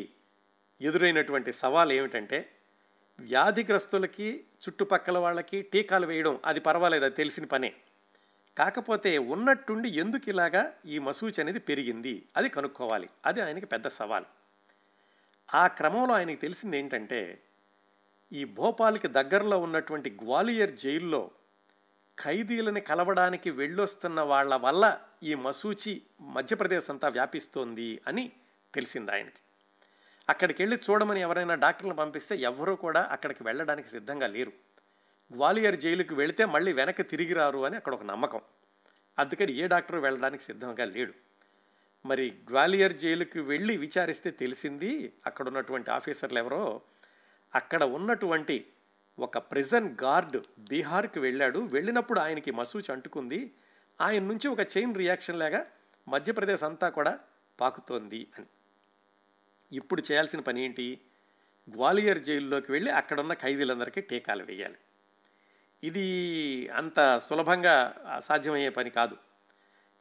ఎదురైనటువంటి సవాల్ ఏమిటంటే వ్యాధిగ్రస్తులకి చుట్టుపక్కల వాళ్ళకి టీకాలు వేయడం అది పర్వాలేదు, అది తెలిసిన పనే. కాకపోతే ఉన్నట్టుండి ఎందుకు ఇలాగా ఈ మసూచి అనేది పెరిగింది అది కనుక్కోవాలి, అది ఆయనకి పెద్ద సవాల్. ఆ క్రమంలో ఆయనకి తెలిసింది ఏంటంటే, ఈ భోపాల్కి దగ్గరలో ఉన్నటువంటి గ్వాలియర్ జైల్లో ఖైదీలను కలవడానికి వెళ్ళొస్తున్న వాళ్ళ వల్ల ఈ మసూచి మధ్యప్రదేశ్ అంతా వ్యాపిస్తోంది అని తెలిసింది ఆయనకి. అక్కడికి వెళ్ళి చూడమని ఎవరైనా డాక్టర్లు పంపిస్తే ఎవరూ కూడా అక్కడికి వెళ్ళడానికి సిద్ధంగా లేరు. గ్వాలియర్ జైలుకి వెళితే మళ్ళీ వెనక్కి తిరిగి రారు అని అక్కడ ఒక నమ్మకం. అందుకని ఏ డాక్టరు వెళ్ళడానికి సిద్ధంగా లేడు. మరి గ్వాలియర్ జైలుకి వెళ్ళి విచారిస్తే తెలిసింది, అక్కడ ఉన్నటువంటి ఆఫీసర్లు ఎవరో అక్కడ ఉన్నటువంటి ఒక ప్రిజన్ గార్డ్ బీహార్కి వెళ్ళాడు, వెళ్ళినప్పుడు ఆయనకి మసూచి అంటుకుంది, ఆయన నుంచి ఒక చైన్ రియాక్షన్ లాగా మధ్యప్రదేశ్ అంతా కూడా పాకుతోంది అని. ఇప్పుడు చేయాల్సిన పని ఏంటి? గ్వాలియర్ జైల్లోకి వెళ్ళి అక్కడున్న ఖైదీలందరికీ టీకాలు వేయాలి. ఇది అంత సులభంగా సాధ్యమయ్యే పని కాదు.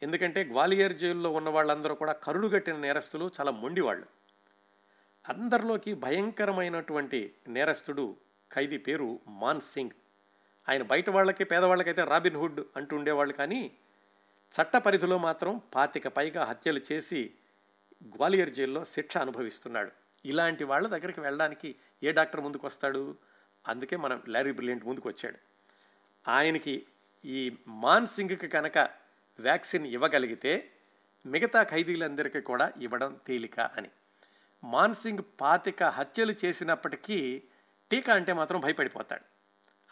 ఎందుకంటే గ్వాలియర్ జైల్లో ఉన్న వాళ్ళందరూ కూడా కరుడుగట్టిన నేరస్తులు, చాలా మొండివాళ్ళు. అందరిలోకి భయంకరమైనటువంటి నేరస్తుడు ఖైదీ పేరు మాన్ సింగ్. ఆయన బయట వాళ్ళకి పేదవాళ్ళకైతే రాబిన్హుడ్ అంటూ ఉండేవాళ్ళు, కానీ చట్ట పరిధిలో మాత్రం పాతిక పైగా హత్యలు చేసి గ్వాలియర్ జైల్లో శిక్ష అనుభవిస్తున్నాడు. ఇలాంటి వాళ్ళ దగ్గరికి వెళ్ళడానికి ఏ డాక్టర్ ముందుకు వస్తాడు? అందుకే మనం లారీ బ్రిలియంట్ ముందుకు వచ్చాడు. ఆయనకి ఈ మాన్ సింగ్కి కనుక వ్యాక్సిన్ ఇవ్వగలిగితే మిగతా ఖైదీలందరికీ కూడా ఇవ్వడం తేలిక అని. మాన్ సింగ్ పాతిక హత్యలు చేసినప్పటికీ టీకా అంటే మాత్రం భయపడిపోతాడు.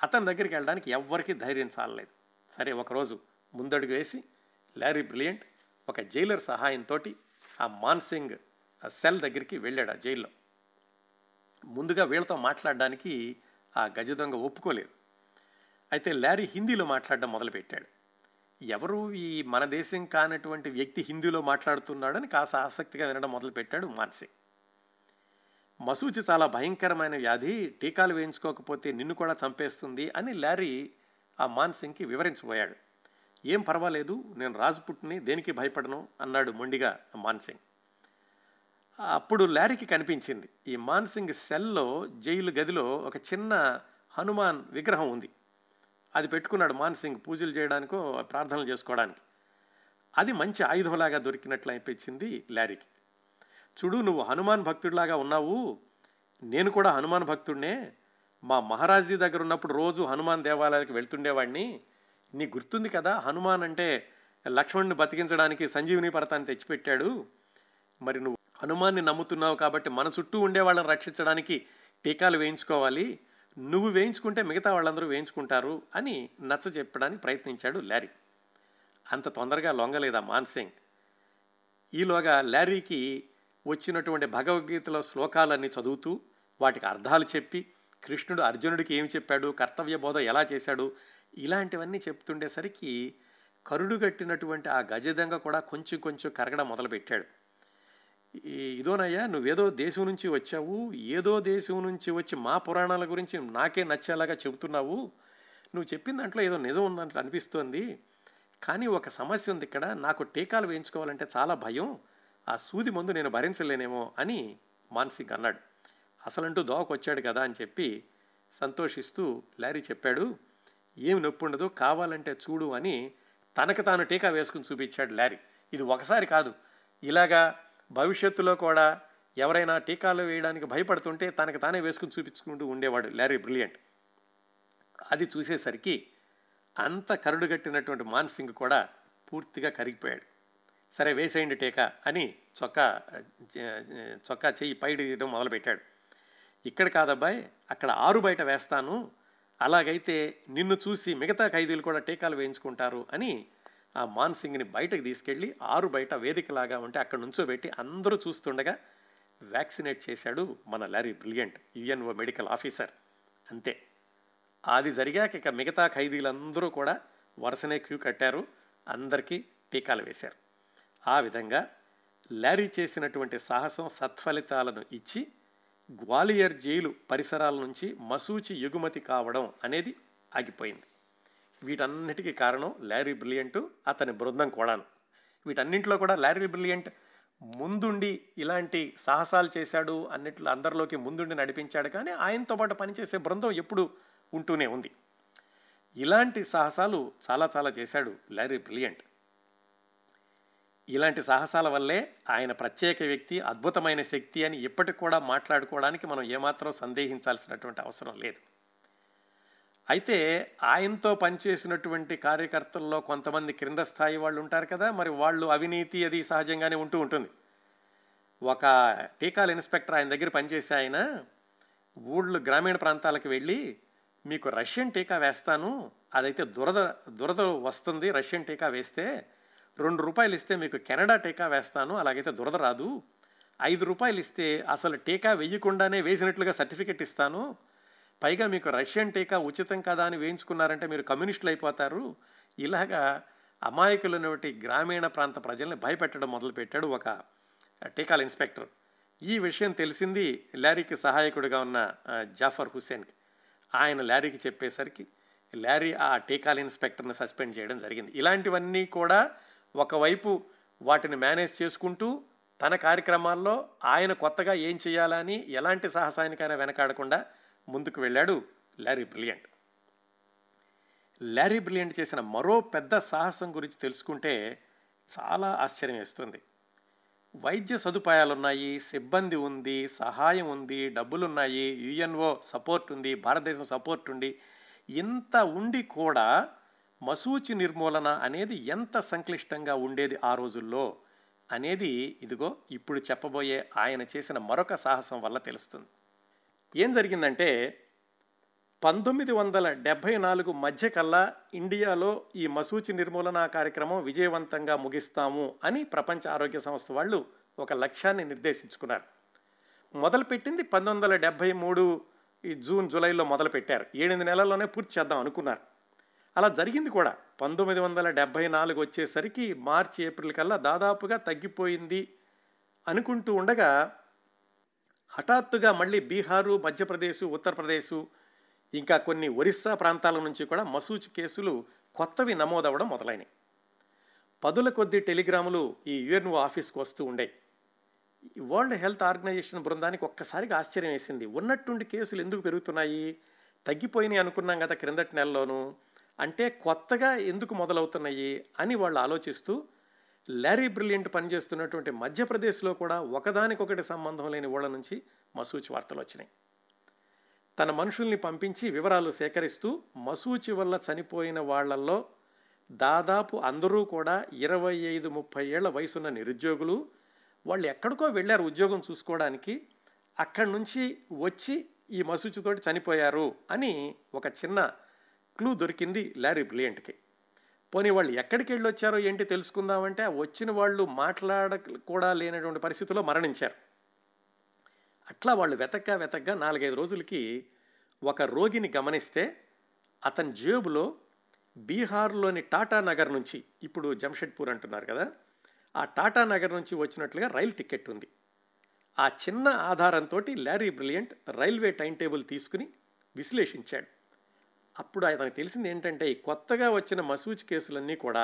అతని దగ్గరికి వెళ్ళడానికి ఎవ్వరికీ ధైర్యం చాలలేదు. సరే, ఒకరోజు ముందడుగు వేసి లారీ బ్రిలియంట్ ఒక జైలర్ సహాయంతో ఆ మాన్ సింగ్ సెల్ దగ్గరికి వెళ్ళాడు. ఆ జైల్లో ముందుగా వీళ్ళతో మాట్లాడడానికి ఆ గజ దొంగ ఒప్పుకోలేదు. అయితే లారీ హిందీలో మాట్లాడడం మొదలుపెట్టాడు. ఎవరు ఈ మన దేశం కానటువంటి వ్యక్తి హిందీలో మాట్లాడుతున్నాడని కాస్త ఆసక్తిగా వినడం మొదలుపెట్టాడు మాన్ సింగ్. మసూచి చాలా భయంకరమైన వ్యాధి, టీకాలు వేయించుకోకపోతే నిన్ను కూడా చంపేస్తుంది అని లారీ ఆ మాన్ సింగ్కి వివరించబోయాడు. ఏం పర్వాలేదు, నేను రాజ్పుట్ని, దేనికి భయపడను అన్నాడు మొండిగా మాన్ సింగ్. అప్పుడు లారీకి కనిపించింది, ఈ మాన్ సింగ్ సెల్లో జైలు గదిలో ఒక చిన్న హనుమాన్ విగ్రహం ఉంది. అది పెట్టుకున్నాడు మాన్ సింగ్ పూజలు చేయడానికో ప్రార్థనలు చేసుకోవడానికి. అది మంచి ఆయుధంలాగా దొరికినట్లు అనిపించింది లారీకి. చూడు, నువ్వు హనుమాన్ భక్తుడిలాగా ఉన్నావు, నేను కూడా హనుమాన్ భక్తుడినే. మా మహారాజ్జీ దగ్గర ఉన్నప్పుడు రోజు హనుమాన్ దేవాలయాలకు వెళ్తుండేవాడిని. నీ గుర్తుంది కదా, హనుమాన్ అంటే లక్ష్మణుని బతికించడానికి సంజీవిని పర్వతాన్ని తెచ్చిపెట్టాడు. మరి నువ్వు హనుమాన్ని నమ్ముతున్నావు కాబట్టి మన చుట్టూ ఉండేవాళ్ళని రక్షించడానికి టీకాలు వేయించుకోవాలి, నువ్వు వేయించుకుంటే మిగతా వాళ్ళందరూ వేయించుకుంటారు అని నచ్చ చెప్పడానికి ప్రయత్నించాడు లారీ. అంత తొందరగా లొంగలేదా మాన్ సింగ్. ఈలోగా లారీకి వచ్చినటువంటి భగవద్గీతలో శ్లోకాలన్నీ చదువుతూ వాటికి అర్థాలు చెప్పి, కృష్ణుడు అర్జునుడికి ఏమి చెప్పాడు, కర్తవ్య బోధ ఎలా చేశాడు, ఇలాంటివన్నీ చెప్తుండేసరికి కరుడుగట్టినటువంటి ఆ గజదంగ కూడా కొంచెం కొంచెం కరగడం మొదలుపెట్టాడు. ఇదోనయ్యా, నువ్వేదో దేశం నుంచి వచ్చావు, ఏదో దేశం నుంచి వచ్చి మా పురాణాల గురించి నాకే నచ్చేలాగా చెబుతున్నావు, నువ్వు చెప్పిన దాంట్లో ఏదో నిజం ఉందంటే అనిపిస్తోంది, కానీ ఒక సమస్య ఉంది ఇక్కడ, నాకు టీకాలు వేయించుకోవాలంటే చాలా భయం, ఆ సూది మందు నేను భరించలేనేమో అని మాన్ సింగ్ అన్నాడు. అసలంటూ దోవకొచ్చాడు కదా అని చెప్పి సంతోషిస్తూ లారీ చెప్పాడు, ఏమి నొప్పి ఉండదు, కావాలంటే చూడు అని తనకు తాను టీకా వేసుకుని చూపించాడు లారీ. ఇది ఒకసారి కాదు, ఇలాగా భవిష్యత్తులో కూడా ఎవరైనా టీకాలు వేయడానికి భయపడుతుంటే తనకు తానే వేసుకుని చూపించుకుంటూ ఉండేవాడు లారీ బ్రిలియంట్. అది చూసేసరికి అంత కరుడుగట్టినటువంటి మాన్ సింగ్ కూడా పూర్తిగా కరిగిపోయాడు. సరే వేసేయండి టీకా అని చొక్కా చొక్కా చెయ్యి పైడడం మొదలుపెట్టాడు. ఇక్కడ కాదబ్బాయి, అక్కడ ఆరు బయట వేస్తాను, అలాగైతే నిన్ను చూసి మిగతా ఖైదీలు కూడా టీకాలు వేయించుకుంటారు అని ఆ మాన్ సింగ్ని బయటకు తీసుకెళ్ళి ఆరు బయట వేదికలాగా ఉంటే అక్కడ నుంచోబెట్టి అందరూ చూస్తుండగా వ్యాక్సినేట్ చేశాడు మన Larry brilliant, UNO medical officer. అంతే, అది జరిగాక ఇక మిగతా ఖైదీలందరూ కూడా వరుసనే క్యూ కట్టారు, అందరికీ టీకాలు వేశారు. ఆ విధంగా లారీ చేసినటువంటి సాహసం సత్ఫలితాలను ఇచ్చి గ్వాలియర్ జైలు పరిసరాల నుంచి మసూచి ఎగుమతి కావడం అనేది ఆగిపోయింది. వీటన్నిటికీ కారణం లారీ బ్రిలియంట్, అతని బృందం కూడాను. వీటన్నింటిలో కూడా లారీ బ్రిలియంట్ ముందుండి ఇలాంటి సాహసాలు చేశాడు అన్నిట్లో అందరిలోకి ముందుండి నడిపించాడు. కానీ ఆయనతో పాటు పనిచేసే బృందం ఎప్పుడు ఉంటూనే ఉంది. ఇలాంటి సాహసాలు చాలా చాలా చేశాడు లారీ బ్రిలియంట్. ఇలాంటి సాహసాల వల్లే ఆయన ప్రత్యేక వ్యక్తి, అద్భుతమైన శక్తి అని ఇప్పటికి కూడా మాట్లాడుకోవడానికి మనం ఏమాత్రం సందేహించాల్సినటువంటి అవసరం లేదు. అయితే ఆయనతో పనిచేసినటువంటి కార్యకర్తల్లో కొంతమంది క్రింద స్థాయి వాళ్ళు ఉంటారు కదా, మరి వాళ్ళు అవినీతి అది సహజంగానే ఉంటూ ఉంటుంది. ఒక టీకాల ఇన్స్పెక్టర్ ఆయన దగ్గర పనిచేసే ఆయన ఊళ్ళు గ్రామీణ ప్రాంతాలకు వెళ్ళి, మీకు రష్యన్ టీకా వేస్తాను, అదైతే దురద దురద వస్తుంది, రష్యన్ టీకా వేస్తే రెండు రూపాయలు ఇస్తే మీకు కెనడా టీకా వేస్తాను, అలాగైతే దురద రాదు, ఐదు రూపాయలు ఇస్తే అసలు టీకా వేయకుండానే వేసినట్లుగా సర్టిఫికెట్ ఇస్తాను, పైగా మీకు రష్యన్ టీకా ఉచితం కదా అని వేయించుకున్నారంటే మీరు కమ్యూనిస్టులు అయిపోతారు. ఇలాగా అమాయకులనేటి గ్రామీణ ప్రాంత ప్రజల్ని భయపెట్టడం మొదలుపెట్టాడు ఒక టీకాల ఇన్స్పెక్టర్. ఈ విషయం తెలిసింది లారీకి సహాయకుడిగా ఉన్న జాఫర్ హుస్సేన్కి. ఆయన లారీకి చెప్పేసరికి లారీ ఆ టీకాల ఇన్స్పెక్టర్ని సస్పెండ్ చేయడం జరిగింది. ఇలాంటివన్నీ కూడా ఒకవైపు వాటిని మేనేజ్ చేసుకుంటూ తన కార్యక్రమాల్లో ఆయన కొత్తగా ఏం చేయాలని ఎలాంటి సాహసానికైనా వెనకాడకుండా ముందుకు వెళ్ళాడు లారీ బ్రిలియంట్. లారీ బ్రిలియంట్ చేసిన మరో పెద్ద సాహసం గురించి తెలుసుకుంటే చాలా ఆశ్చర్యం వేస్తుంది. వైద్య సదుపాయాలున్నాయి, సిబ్బంది ఉంది, సహాయం ఉంది, డబ్బులున్నాయి, యుఎన్ఓ సపోర్ట్ ఉంది, భారతదేశం సపోర్ట్ ఉంది, ఇంత ఉండి కూడా మశూచి నిర్మూలన అనేది ఎంత సంక్లిష్టంగా ఉండేది ఆ రోజుల్లో అనేది ఇదిగో ఇప్పుడు చెప్పబోయే ఆయన చేసిన మరొక సాహసం వల్ల తెలుస్తుంది. ఏం జరిగిందంటే పంతొమ్మిది వందల డెబ్భై నాలుగు మధ్య కల్లా ఇండియాలో ఈ మశూచి నిర్మూలన కార్యక్రమం విజయవంతంగా ముగిస్తాము అని ప్రపంచ ఆరోగ్య సంస్థ వాళ్ళు ఒక లక్ష్యాన్ని నిర్దేశించుకున్నారు. మొదలుపెట్టింది పంతొమ్మిది వందల డెబ్భై మూడు ఈ జూన్ జూలైలో మొదలుపెట్టారు. ఏడెనిమిది నెలల్లోనే పూర్తి చేద్దాం అనుకున్నారు. అలా జరిగింది కూడా. పంతొమ్మిది వందల డెబ్భై నాలుగు వచ్చేసరికి మార్చి ఏప్రిల్ కల్లా దాదాపుగా తగ్గిపోయింది అనుకుంటూ ఉండగా హఠాత్తుగా మళ్ళీ బీహారు, మధ్యప్రదేశ్, ఉత్తరప్రదేశ్, ఇంకా కొన్ని ఒరిస్సా ప్రాంతాల నుంచి కూడా మసూచి కేసులు కొత్తవి నమోదవడం మొదలైనవి. పదుల కొద్ది టెలిగ్రాములు ఈ యుఎన్ఓ ఆఫీస్కి వస్తూ ఉండే. వరల్డ్ హెల్త్ ఆర్గనైజేషన్ బృందానికి ఒక్కసారిగా ఆశ్చర్యం వేసింది. ఉన్నట్టుండి కేసులు ఎందుకు పెరుగుతున్నాయి? తగ్గిపోయినాయి అనుకున్నాం కదా క్రిందటి నెలలోనూ, అంటే కొత్తగా ఎందుకు మొదలవుతున్నాయి అని వాళ్ళు ఆలోచిస్తూ లారీ బ్రిలియంట్ పనిచేస్తున్నటువంటి మధ్యప్రదేశ్లో కూడా ఒకదానికొకటి సంబంధం లేని ఓళ్ళ నుంచి మసూచి వార్తలు వచ్చినాయి. తన మనుషుల్ని పంపించి వివరాలు సేకరిస్తూ మసూచి వల్ల చనిపోయిన వాళ్లల్లో దాదాపు అందరూ కూడా ఇరవై ఐదు ముప్పై ఏళ్ల వయసున్న నిరుద్యోగులు. వాళ్ళు ఎక్కడికో వెళ్ళారు ఉద్యోగం చూసుకోవడానికి, అక్కడి నుంచి వచ్చి ఈ మసూచితోటి చనిపోయారు అని ఒక చిన్న క్లూ దొరికింది లారీ బ్రిలియంట్కి. పోనీ వాళ్ళు ఎక్కడికి వెళ్ళి వచ్చారో ఏంటి తెలుసుకుందామంటే వచ్చిన వాళ్ళు మాట్లాడ కూడా లేనటువంటి పరిస్థితుల్లో మరణించారు. అట్లా వాళ్ళు వెతక్క వెతకగా నాలుగైదు రోజులకి ఒక రోగిని గమనిస్తే అతని జేబులో బీహార్లోని టాటా నగర్ నుంచి, ఇప్పుడు జంషెడ్పూర్ అంటున్నారు కదా, ఆ టాటా నగర్ నుంచి వచ్చినట్లుగా రైలు టికెట్ ఉంది. ఆ చిన్న ఆధారంతో Larry brilliant railway time table తీసుకుని విశ్లేషించాడు. అప్పుడు అతనికి తెలిసింది ఏంటంటే ఈ కొత్తగా వచ్చిన మసూచి కేసులన్నీ కూడా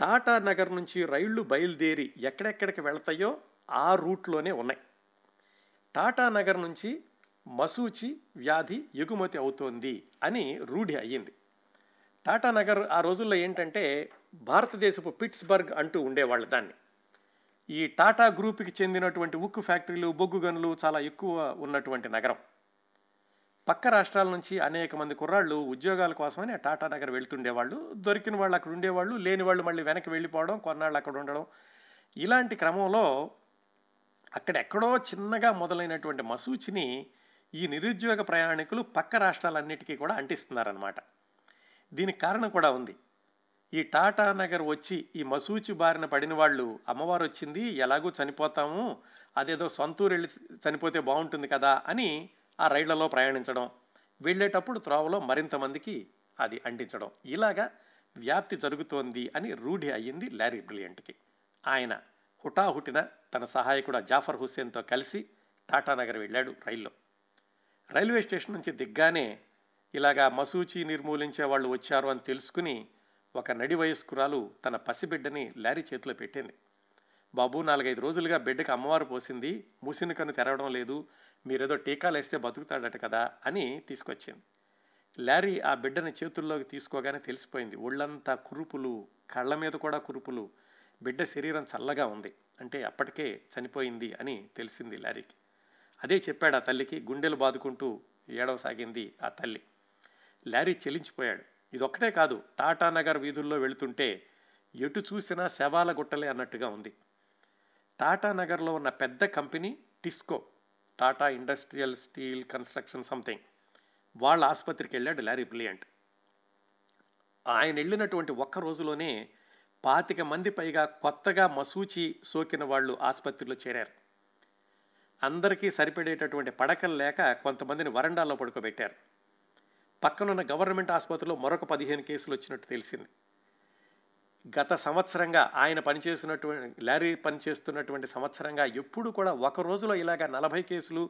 టాటా నగర్ నుంచి రైళ్లు బయలుదేరి ఎక్కడెక్కడికి వెళ్తాయో ఆ రూట్లోనే ఉన్నాయి. టాటా నగర్ నుంచి మసూచి వ్యాధి ఎగుమతి అవుతోంది అని రూఢి అయ్యింది. టాటా నగర్ ఆ రోజుల్లో ఏంటంటే భారతదేశపు పిట్స్బర్గ్ అంటూ ఉండేవాళ్ళు దాన్ని. ఈ టాటా గ్రూప్కి చెందినటువంటి ఉక్కు ఫ్యాక్టరీలు, బొగ్గు గనులు చాలా ఎక్కువ ఉన్నటువంటి నగరం. పక్క రాష్ట్రాల నుంచి అనేక మంది కుర్రాళ్ళు ఉద్యోగాల కోసమని ఆ టాటా నగర్ వెళ్తుండేవాళ్ళు. దొరికిన వాళ్ళు అక్కడ ఉండేవాళ్ళు, లేని వాళ్ళు మళ్ళీ వెనక్కి వెళ్ళిపోవడం, కొన్నాళ్ళు అక్కడ ఉండడం. ఇలాంటి క్రమంలో అక్కడెక్కడో చిన్నగా మొదలైనటువంటి మసూచిని ఈ నిరుద్యోగ ప్రయాణికులు పక్క రాష్ట్రాలన్నిటికీ కూడా అంటిస్తున్నారన్నమాట. దీనికి కారణం కూడా ఉంది. ఈ టాటా నగర్ వచ్చి ఈ మసూచి బారిన పడిన వాళ్ళు అమ్మవారు వచ్చింది, ఎలాగూ చనిపోతాము, అదేదో సొంతూరు వెళ్ళి చనిపోతే బాగుంటుంది కదా అని ఆ రైళ్లలో ప్రయాణించడం, వెళ్ళేటప్పుడు త్రోవలో మరింత మందికి అది అంటించడం, ఇలాగా వ్యాప్తి జరుగుతోంది అని రూఢి అయ్యింది లారీ బ్రిలియంట్కి. ఆయన హుటాహుటిన తన సహాయకుడు జాఫర్ హుస్సేన్తో కలిసి టాటానగర్ వెళ్ళాడు రైల్లో. రైల్వే స్టేషన్ నుంచి దిగ్గానే ఇలాగా మసూచి నిర్మూలించే వాళ్ళు వచ్చారు అని తెలుసుకుని ఒక నడి వయస్కురాలు తన పసిబిడ్డని లారీ చేతిలో పెట్టింది. బాబు నాలుగైదు రోజులుగా బిడ్డకి అమ్మవారు పోసింది, మూసిన కన్ను తెరవడం లేదు, మీరేదో టీకాలు వేస్తే బతుకుతాడట కదా అని తీసుకొచ్చింది. ల్యారీ ఆ బిడ్డని చేతుల్లోకి తీసుకోగానే తెలిసిపోయింది, ఒళ్ళంతా కురుపులు, కళ్ళ మీద కూడా కురుపులు, బిడ్డ శరీరం చల్లగా ఉంది, అంటే అప్పటికే చనిపోయింది అని తెలిసింది ల్యారీకి. అదే చెప్పాడు ఆ తల్లికి. గుండెలు బాదుకుంటూ ఏడవసాగింది ఆ తల్లి. ల్యారీ చెలించిపోయాడు. ఇదొక్కటే కాదు, టాటానగర్ వీధుల్లో వెళుతుంటే ఎటు చూసినా శవాల గుట్టలే అన్నట్టుగా ఉంది. టాటానగర్లో ఉన్న పెద్ద company Tisco, Tata industrial steel construction something, వాళ్ళ ఆసుపత్రికి వెళ్ళాడు ల్యారీ బ్రిలియంట్. ఆయన వెళ్ళినటువంటి ఒక్క రోజులోనే పాతిక మంది పైగా కొత్తగా మసూచి సోకిన వాళ్ళు ఆసుపత్రిలో చేరారు. అందరికీ సరిపడేటటువంటి పడకలు లేక కొంతమందిని వరండాల్లో పడుకోబెట్టారు. పక్కనున్న గవర్నమెంట్ ఆసుపత్రిలో మరొక పదిహేను కేసులు వచ్చినట్టు తెలిసింది. గత సంవత్సరంగా ఆయన పనిచేస్తున్నటువంటి ల్యారీ పనిచేస్తున్నటువంటి సంవత్సరంగా ఎప్పుడు కూడా ఒక రోజులో ఇలాగ నలభై కేసులు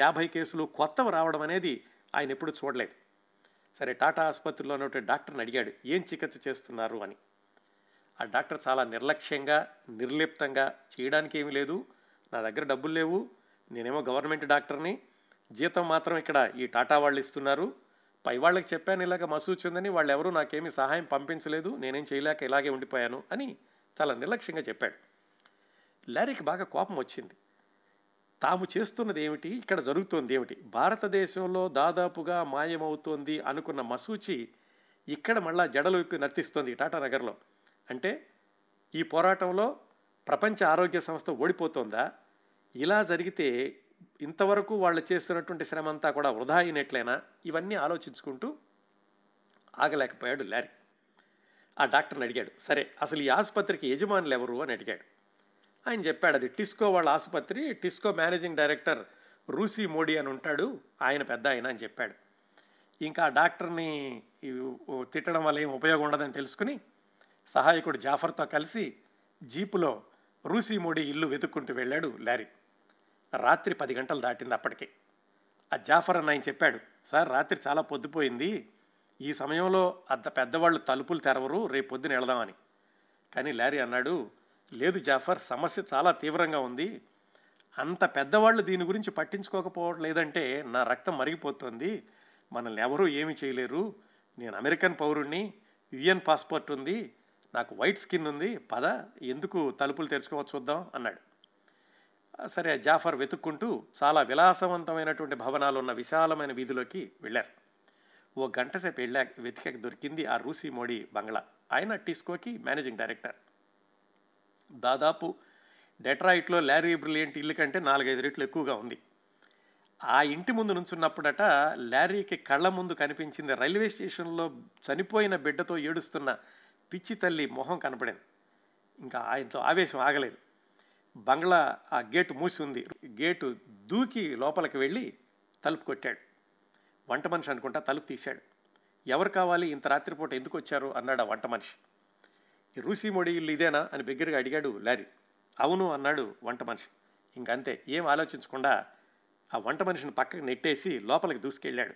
యాభై కేసులు కొత్తవి రావడం అనేది ఆయన ఎప్పుడు చూడలేదు. సరే, టాటా ఆసుపత్రిలో ఉన్నటువంటి డాక్టర్ని అడిగాడు ఏం చికిత్స చేస్తున్నారు అని. ఆ డాక్టర్ చాలా నిర్లక్ష్యంగా నిర్లిప్తంగా, చేయడానికి ఏమీ లేదు, నా దగ్గర డబ్బులు లేవు, నేనేమో గవర్నమెంట్ డాక్టర్ని, జీతం మాత్రం ఇక్కడ ఈ టాటా వాళ్ళు ఇస్తున్నారు, పై వాళ్ళకి చెప్పాను ఇలాగ మసూచిందని, వాళ్ళు ఎవరూ నాకేమీ సహాయం పంపించలేదు, నేనేం చేయలేక ఇలాగే ఉండిపోయాను అని చాలా నిర్లక్ష్యంగా చెప్పాడు. ల్యారీకి బాగా కోపం వచ్చింది. తాము చేస్తున్నది ఏమిటి, ఇక్కడ జరుగుతోంది ఏమిటి, భారతదేశంలో దాదాపుగా మాయమవుతోంది అనుకున్న మసూచి ఇక్కడ మళ్ళా జడలు విప్పి నర్తిస్తోంది టాటానగర్లో. అంటే ఈ పోరాటంలో ప్రపంచ ఆరోగ్య సంస్థ ఓడిపోతుందా? ఇలా జరిగితే ఇంతవరకు వాళ్ళు చేస్తున్నటువంటి శ్రమ అంతా కూడా వృధా అయినట్లయినా? ఇవన్నీ ఆలోచించుకుంటూ ఆగలేకపోయాడు ల్యారీ. ఆ డాక్టర్ని అడిగాడు, సరే అసలు ఈ ఆసుపత్రికి యజమానులు ఎవరు అని అడిగాడు. ఆయన చెప్పాడు, అది టిస్కో వాళ్ళ ఆసుపత్రి, టిస్కో మేనేజింగ్ డైరెక్టర్ రూసీ మోడీ అని ఉంటాడు, ఆయన పెద్ద ఆయన అని చెప్పాడు. ఇంకా ఆ డాక్టర్ని తిట్టడం వల్ల ఏం ఉపయోగం ఉండదని తెలుసుకుని సహాయకుడు జాఫర్తో కలిసి జీపులో రూసీ మోడీ ఇల్లు వెతుక్కుంటూ వెళ్ళాడు ల్యారీ. రాత్రి పది గంటలు దాటింది అప్పటికే. ఆ జాఫర్ అని ఆయన చెప్పాడు, సార్ రాత్రి చాలా పొద్దుపోయింది, ఈ సమయంలో అంత పెద్దవాళ్ళు తలుపులు తెరవరు, రేపు పొద్దున వెళదామని. కానీ ల్యారీ అన్నాడు, లేదు జాఫర్, సమస్య చాలా తీవ్రంగా ఉంది, అంత పెద్దవాళ్ళు దీని గురించి పట్టించుకోకపోవడం లేదంటే నా రక్తం మరిగిపోతుంది, మనల్ని ఎవరూ ఏమీ చేయలేరు, నేను అమెరికన్ పౌరుణ్ణి, యుఎన్ పాస్పోర్ట్ ఉంది, నాకు వైట్ స్కిన్ ఉంది, పద ఎందుకు తలుపులు తెరుచుకోవచ్చు చూద్దాం అన్నాడు. సరే జాఫర్ వెతుక్కుంటూ చాలా విలాసవంతమైనటువంటి భవనాలు ఉన్న విశాలమైన వీధిలోకి వెళ్ళారు. ఓ గంట సేపు వెళ్ళాక వెతికాక దొరికింది ఆ రూసీ మోడీ బంగ్లా. ఆయన టిస్కోకి మేనేజింగ్ డైరెక్టర్. దాదాపు డెట్రాయిట్లో ల్యారీ బ్రిలియంట్ ఇల్లు కంటే నాలుగైదు రెట్లు ఎక్కువగా ఉంది. ఆ ఇంటి ముందు నుంచున్నప్పుడట ల్యారీకి కళ్ళ ముందు కనిపించింది రైల్వే స్టేషన్లో చనిపోయిన బిడ్డతో ఏడుస్తున్న పిచ్చి తల్లి మొహం కనపడింది. ఇంకా ఆయనతో ఆవేశం ఆగలేదు. బంగ్లా ఆ గేటు మూసి ఉంది, గేటు దూకి లోపలికి వెళ్ళి తలుపు కొట్టాడు. వంట మనిషి అనుకుంటా తలుపు తీశాడు. ఎవరు కావాలి, ఇంత రాత్రిపూట ఎందుకు వచ్చారు అన్నాడు ఆ వంట మనిషి. ఈ రూసీ మోడీ ఇల్లు ఇదేనా అని బిగ్గరగా అడిగాడు ల్యారీ. అవును అన్నాడు వంట మనిషి. ఇంకంతే, ఏం ఆలోచించకుండా ఆ వంట మనిషిని పక్కకు నెట్టేసి లోపలికి దూసుకెళ్ళాడు.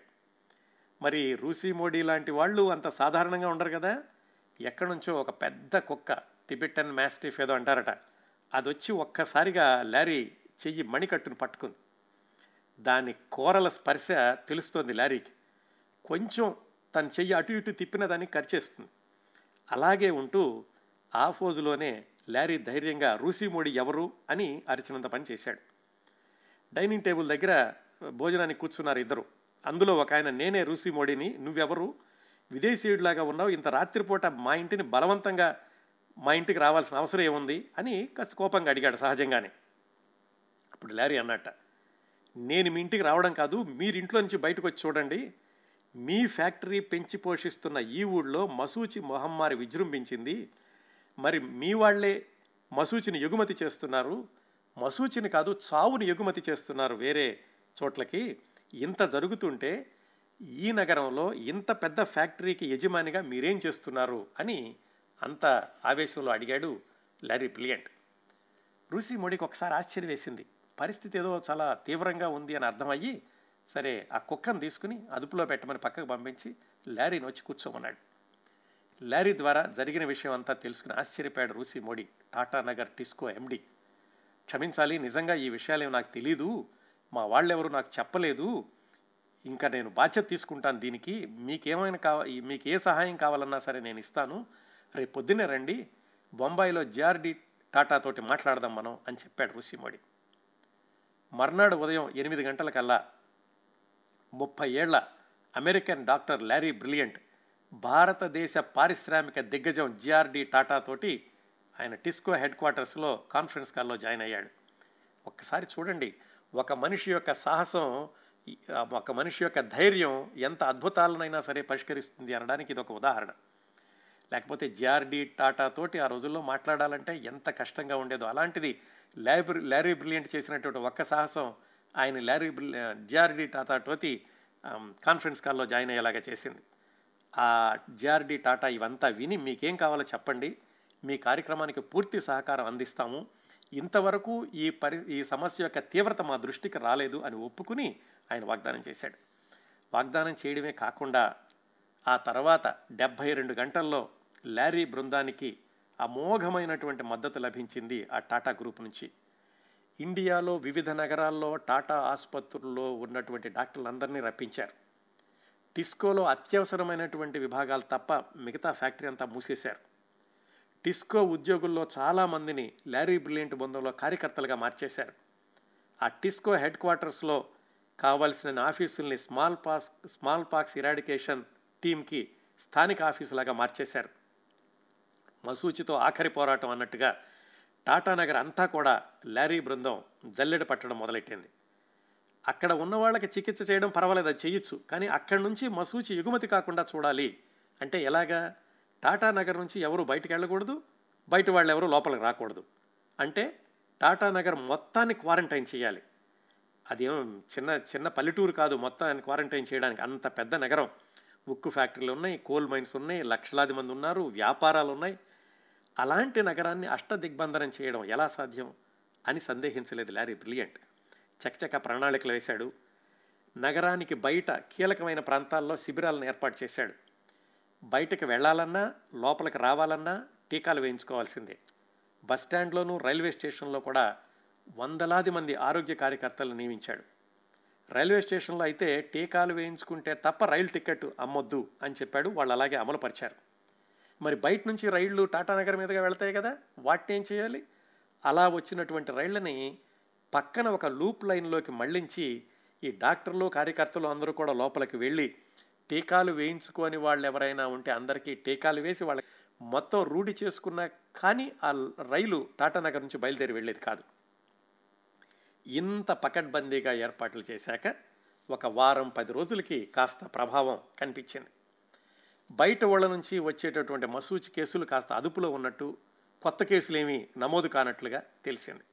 మరి రూసీ మోడీ లాంటి వాళ్ళు అంత సాధారణంగా ఉండరు కదా. ఎక్కడి నుంచో ఒక పెద్ద కుక్క, టిబెటన్ మ్యాస్టిఫ్ ఏదో అంటారట, అది వచ్చి ఒక్కసారిగా ల్యారీ చెయ్యి మణికట్టును పట్టుకుంది. దాని కోరల స్పర్శ తెలుస్తోంది ల్యారీకి. కొంచెం తన చెయ్యి అటు ఇటు తిప్పిన దాన్ని కరిచేస్తుంది. అలాగే ఉంటూ ఆ ఫోజులోనే ల్యారీ ధైర్యంగా రూసీ మోడీ ఎవరు అని అరిచినంత పని చేశాడు. డైనింగ్ టేబుల్ దగ్గర భోజనానికి కూర్చున్నారు ఇద్దరు. అందులో ఒక ఆయన, నేనే రూసీ మోడీని, నువ్వెవరు, విదేశీయుడిలాగా ఉన్నావు, ఇంత రాత్రిపూట మా ఇంటిని బలవంతంగా మా ఇంటికి రావాల్సిన అవసరం ఏముంది అని కాస్త కోపంగా అడిగాడు సహజంగానే. అప్పుడు ల్యారీ అన్నట్ట, నేను మీ ఇంటికి రావడం కాదు, మీరింట్లో నుంచి బయటకు వచ్చి చూడండి, మీ ఫ్యాక్టరీ పెంచి పోషిస్తున్న ఈ ఊళ్ళో మసూచి మహమ్మారి విజృంభించింది, మరి మీ వాళ్లే మసూచిని ఎగుమతి చేస్తున్నారు, మసూచిని కాదు చావుని ఎగుమతి చేస్తున్నారు వేరే చోట్లకి. ఇంత జరుగుతుంటే ఈ నగరంలో ఇంత పెద్ద ఫ్యాక్టరీకి యజమానిగా మీరేం చేస్తున్నారు అని అంత ఆవేశంలో అడిగాడు ల్యారీ బ్రిలియంట్. రూసీ మోడీకి ఒకసారి ఆశ్చర్యం వేసింది. పరిస్థితి ఏదో చాలా తీవ్రంగా ఉంది అని అర్థమయ్యి సరే ఆ కుక్కను తీసుకుని అదుపులో పెట్టమని పక్కకు పంపించి ల్యారీని వచ్చి కూర్చోమన్నాడు. లారీ ద్వారా జరిగిన విషయం అంతా తెలుసుకుని ఆశ్చర్యపోయాడు రూసీ మోడీ. టాటా నగర్ టిస్కో ఎండి, క్షమించాలి, నిజంగా ఈ విషయాలేమి నాకు తెలీదు, మా వాళ్ళెవరూ నాకు చెప్పలేదు, ఇంకా నేను బాధ్యత తీసుకుంటాను దీనికి, మీకేమైనా కావా మీకు ఏ సహాయం కావాలన్నా సరే నేను ఇస్తాను, రేపు పొద్దున్నే రండి, బొంబాయిలో జేఆర్డి టాటాతోటి మాట్లాడదాం మనం అని చెప్పాడు రూసీ మోడీ. మర్నాడు ఉదయం ఎనిమిది గంటలకల్లా ముప్పై ఏళ్ల అమెరికన్ డాక్టర్ లారీ బ్రిలియంట్ భారతదేశ పారిశ్రామిక దిగ్గజం జేఆర్డి టాటాతోటి ఆయన టిస్కో హెడ్ క్వార్టర్స్లో కాన్ఫరెన్స్ కాల్లో జాయిన్ అయ్యాడు. ఒక్కసారి చూడండి, ఒక మనిషి యొక్క సాహసం, ఒక మనిషి యొక్క ధైర్యం ఎంత అద్భుతాలనైనా సరే పరిష్కరిస్తుంది అనడానికి ఇది ఒక ఉదాహరణ. లేకపోతే జేఆర్డి టాటా తోటి ఆ రోజుల్లో మాట్లాడాలంటే ఎంత కష్టంగా ఉండేదో, అలాంటిది లారీ లారీ బ్రిలియంట్ చేసినటువంటి ఒక్క సాహసం ఆయన లారీ జేఆర్డి టాటా తోటి కాన్ఫరెన్స్ కాల్లో జాయిన్ అయ్యేలాగా చేసింది. ఆ జేఆర్డి టాటా ఇవంతా విని మీకేం కావాలో చెప్పండి, మీ కార్యక్రమానికి పూర్తి సహకారం అందిస్తాము, ఇంతవరకు ఈ పరి ఈ సమస్య యొక్క తీవ్రత మా దృష్టికి రాలేదు అని ఒప్పుకుని ఆయన వాగ్దానం చేశాడు. వాగ్దానం చేయడమే కాకుండా ఆ తర్వాత డెబ్భై రెండు గంటల్లో లారీ బృందానికి అమోఘమైనటువంటి మద్దతు లభించింది ఆ టాటా గ్రూప్ నుంచి. ఇండియాలో వివిధ నగరాల్లో టాటా ఆసుపత్రుల్లో ఉన్నటువంటి డాక్టర్లందరినీ రప్పించారు. టిస్కోలో అత్యవసరమైనటువంటి విభాగాలు తప్ప మిగతా ఫ్యాక్టరీ అంతా మూసేశారు. టిస్కో ఉద్యోగుల్లో చాలామందిని లారీ బ్రిలియంట్ బృందంలో కార్యకర్తలుగా మార్చేశారు. ఆ టిస్కో హెడ్ క్వార్టర్స్లో కావాల్సిన ఆఫీసుల్ని small pox small pox eradication టీమ్కి స్థానిక ఆఫీసులాగా మార్చేశారు. మసూచితో ఆఖరి పోరాటం అన్నట్టుగా టాటానగర్ అంతా కూడా లారీ బృందం జల్లెడ పట్టడం మొదలెట్టింది. అక్కడ ఉన్న వాళ్ళకి చికిత్స చేయడం పర్వాలేదు, అది చేయొచ్చు, కానీ అక్కడి నుంచి మసూచి ఎగుమతి కాకుండా చూడాలి అంటే ఎలాగా? టాటానగర్ నుంచి ఎవరు బయటకు వెళ్ళకూడదు, బయట వాళ్ళు ఎవరు లోపలికి రాకూడదు, అంటే టాటానగర్ మొత్తాన్ని క్వారంటైన్ చేయాలి. అదేం చిన్న చిన్న పల్లెటూరు కాదు, మొత్తాన్ని క్వారంటైన్ చేయడానికి అంత పెద్ద నగరం. ఉక్కు ఫ్యాక్టరీలు ఉన్నాయి, కోల్ మైన్స్ ఉన్నాయి, లక్షలాది మంది ఉన్నారు, వ్యాపారాలు ఉన్నాయి. అలాంటి నగరాన్ని అష్టదిగ్బంధనం చేయడం ఎలా సాధ్యం అని సందేహించలేదు లారీ బ్రిలియంట్. చకచక ప్రణాళికలు వేశాడు. నగరానికి బయట కీలకమైన ప్రాంతాల్లో శిబిరాలను ఏర్పాటు చేశాడు. బయటకు వెళ్ళాలన్నా లోపలికి రావాలన్నా టీకాలు వేయించుకోవాల్సిందే. బస్టాండ్లోనూ రైల్వే స్టేషన్లో కూడా వందలాది మంది ఆరోగ్య కార్యకర్తలను నియమించాడు. రైల్వే స్టేషన్లో అయితే టీకాలు వేయించుకుంటే తప్ప రైలు టికెట్ అమ్మొద్దు అని చెప్పాడు. వాళ్ళు అలాగే అమలుపరిచారు. మరి బయట నుంచి రైళ్లు టాటానగర్ మీదుగా వెళ్తాయి కదా, వాటిని ఏం చేయాలి? అలా వచ్చినటువంటి రైళ్ళని పక్కన ఒక లూప్ లైన్లోకి మళ్లించి ఈ డాక్టర్లు కార్యకర్తలు అందరూ కూడా లోపలికి వెళ్ళి టీకాలు వేయించుకొని వాళ్ళు ఎవరైనా ఉంటే అందరికీ టీకాలు వేసి వాళ్ళకి మొత్తం రూఢి చేసుకున్నా కానీ ఆ రైలు టాటానగర్ నుంచి బయలుదేరి వెళ్ళేది కాదు. ఇంత పకడ్బందీగా ఏర్పాట్లు చేశాక ఒక వారం పది రోజులకి కాస్త ప్రభావం కనిపించింది. బయట వాళ్ళ నుంచి వచ్చేటటువంటి మసూచి కేసులు కాస్త అదుపులో ఉన్నట్టు, కొత్త కేసులేమీ నమోదు కానట్లుగా తెలిసింది.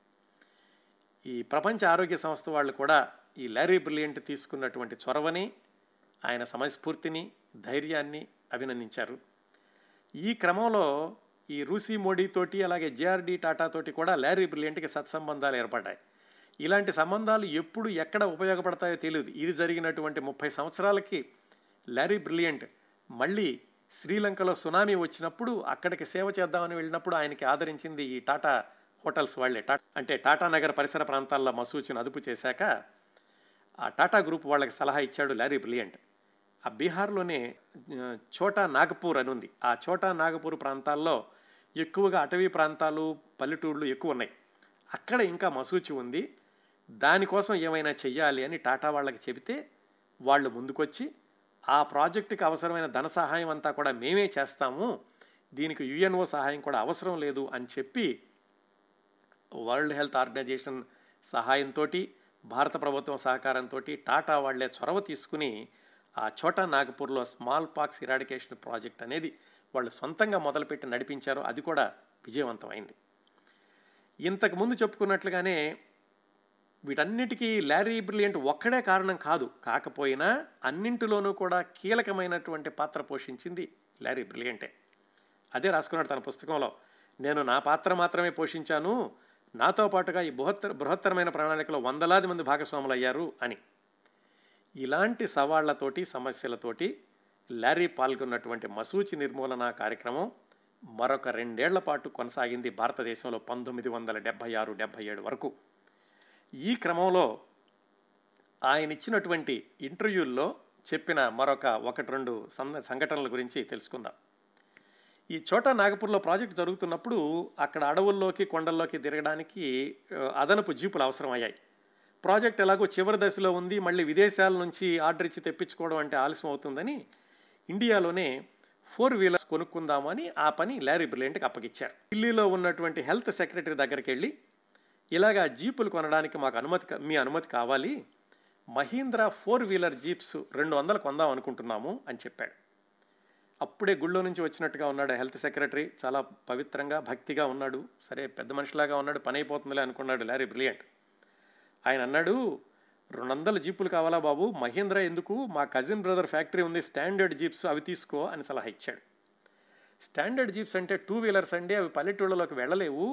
ఈ ప్రపంచ ఆరోగ్య సంస్థ వాళ్ళు కూడా ఈ లారీ బ్రిలియంట్ తీసుకున్నటువంటి చొరవని, ఆయన సమయస్ఫూర్తిని, ధైర్యాన్ని అభినందించారు. ఈ క్రమంలో ఈ రూసీ మోడీ తోటి అలాగే జేఆర్డి టాటా తోటి కూడా లారీ బ్రిలియంట్కి సత్సంబంధాలు ఏర్పడ్డాయి. ఇలాంటి సంబంధాలు ఎప్పుడు ఎక్కడ ఉపయోగపడతాయో తెలియదు. ఇది జరిగినటువంటి ముప్పై సంవత్సరాలకి లారీ బ్రిలియంట్ మళ్ళీ శ్రీలంకలో సునామీ వచ్చినప్పుడు అక్కడికి సేవ చేద్దామని వెళ్ళినప్పుడు ఆయనకి ఆదరించింది ఈ టాటా హోటల్స్ వాళ్లే. టా అంటే టాటానగర్ పరిసర ప్రాంతాల్లో మసూచిని అదుపు చేశాక ఆ టాటా గ్రూప్ వాళ్ళకి సలహా ఇచ్చాడు లారీ బ్రిలియంట్. ఆ బీహార్లోనే చోటా నాగపూర్ అని ఉంది. ఆ చోటా నాగపూర్ ప్రాంతాల్లో ఎక్కువగా అటవీ ప్రాంతాలు, పల్లెటూళ్ళు ఎక్కువ ఉన్నాయి. అక్కడ ఇంకా మసూచి ఉంది, దానికోసం ఏమైనా చెయ్యాలి అని టాటా వాళ్ళకి చెబితే వాళ్ళు ముందుకొచ్చి ఆ ప్రాజెక్టుకి అవసరమైన ధన సహాయం అంతా కూడా మేమే చేస్తాము, దీనికి యుఎన్ఓ సహాయం కూడా అవసరం లేదు అని చెప్పి వరల్డ్ హెల్త్ ఆర్గనైజేషన్ సహాయంతో, భారత ప్రభుత్వం సహకారంతో టాటా వాళ్లే చొరవ తీసుకుని ఆ చోటా నాగపూర్లో స్మాల్ పాక్స్ ఇరాడికేషన్ ప్రాజెక్ట్ అనేది వాళ్ళు సొంతంగా మొదలుపెట్టి నడిపించారు. అది కూడా విజయవంతమైంది. ఇంతకుముందు చెప్పుకున్నట్లుగానే వీటన్నిటికీ లారీ బ్రిలియంట్ ఒక్కడే కారణం కాదు, కాకపోయినా అన్నింటిలోనూ కూడా కీలకమైనటువంటి పాత్ర పోషించింది లారీ బ్రిలియంటే. అదే రాసుకున్నాడు తన పుస్తకంలో, నేను నా పాత్ర మాత్రమే పోషించాను, నాతో పాటుగా ఈ బృహత్తర బృహత్తరమైన ప్రణాళికలో వందలాది మంది భాగస్వాములు అయ్యారు అని. ఇలాంటి సవాళ్లతోటి సమస్యలతోటి లారీ పాల్గొన్నటువంటి మశూచి నిర్మూలన కార్యక్రమం మరొక రెండేళ్ల పాటు కొనసాగింది భారతదేశంలో పంతొమ్మిది వందల డెబ్భై ఆరు డెబ్భై ఏడు వరకు. ఈ క్రమంలో ఆయన ఇచ్చినటువంటి ఇంటర్వ్యూల్లో చెప్పిన మరొక ఒకటి రెండు సంద సంఘటనల గురించి తెలుసుకుందాం. ఈ చోటా నాగపూర్లో ప్రాజెక్టు జరుగుతున్నప్పుడు అక్కడ అడవుల్లోకి కొండల్లోకి తిరగడానికి అదనపు జీపులు అవసరమయ్యాయి. ప్రాజెక్ట్ ఎలాగో చివరి దశలో ఉంది, మళ్ళీ విదేశాల నుంచి ఆర్డర్ ఇచ్చి తెప్పించుకోవడం అంటే ఆలస్యం అవుతుందని ఇండియాలోనే ఫోర్ వీలర్స్ కొనుక్కుందామని ఆ పని లారీ బ్రిలియంట్కి అప్పగిచ్చారు. ఢిల్లీలో ఉన్నటువంటి హెల్త్ సెక్రటరీ దగ్గరికి వెళ్ళి, ఇలాగా జీపులు కొనడానికి మాకు అనుమతి మీ అనుమతి కావాలి, మహీంద్రా ఫోర్ వీలర్ జీప్స్ రెండు వందలు కొందాం అనుకుంటున్నాము అని చెప్పాడు. అప్పుడే గుళ్ళో నుంచి వచ్చినట్టుగా ఉన్నాడు హెల్త్ సెక్రటరీ, చాలా పవిత్రంగా భక్తిగా ఉన్నాడు. సరే పెద్ద మనిషిలాగా ఉన్నాడు, పని అయిపోతుందిలే అనుకున్నాడు లారీ బ్రిలియంట్. ఆయన అన్నాడు, రెండు వందల జీపులు కావాలా బాబు, మహీంద్రా ఎందుకు, మా కజిన్ బ్రదర్ ఫ్యాక్టరీ ఉంది స్టాండర్డ్ జీప్స్ అవి తీసుకో అని సలహా ఇచ్చాడు. స్టాండర్డ్ జీప్స్ అంటే టూ వీలర్స్ అండి, అవి పల్లెటూళ్ళలోకి వెళ్ళలేవు,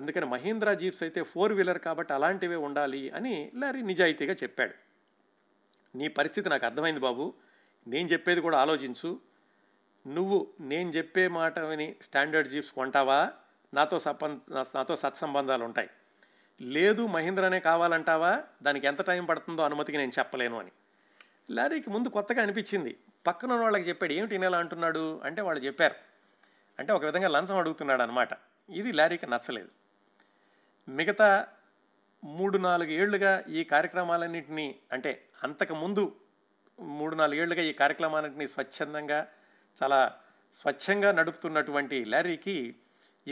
అందుకని మహీంద్రా జీప్స్ అయితే ఫోర్ వీలర్ కాబట్టి అలాంటివే ఉండాలి అని లారీ నిజాయితీగా చెప్పాడు. నీ పరిస్థితి నాకు అర్థమైంది బాబు, నేను చెప్పేది కూడా ఆలోచించు, నువ్వు నేను చెప్పే మాట విని స్టాండర్డ్ జీప్స్ కొంటావా, నాతో సపం నాతో సత్సంబంధాలు ఉంటాయి, లేదు మహీంద్రానే కావాలంటావా, దానికి ఎంత టైం పడుతుందో అనుమతికి నేను చెప్పలేను అని. లారీకి ముందు కొత్తగా అనిపించింది, పక్కన వాళ్ళకి చెప్పాడు, ఏమిటి నేను ఇలా అంటున్నాడు అంటే వాళ్ళు చెప్పారు, అంటే ఒక విధంగా లంచం అడుగుతున్నాడు అనమాట. ఇది లారీకి నచ్చలేదు. మిగతా మూడు నాలుగు ఏళ్లుగా ఈ కార్యక్రమాలన్నింటినీ, అంటే అంతకుముందు మూడు నాలుగు ఏళ్లుగా ఈ కార్యక్రమాలన్నింటినీ స్వచ్ఛందంగా చాలా స్వచ్ఛంగా నడుపుతున్నటువంటి లారీకి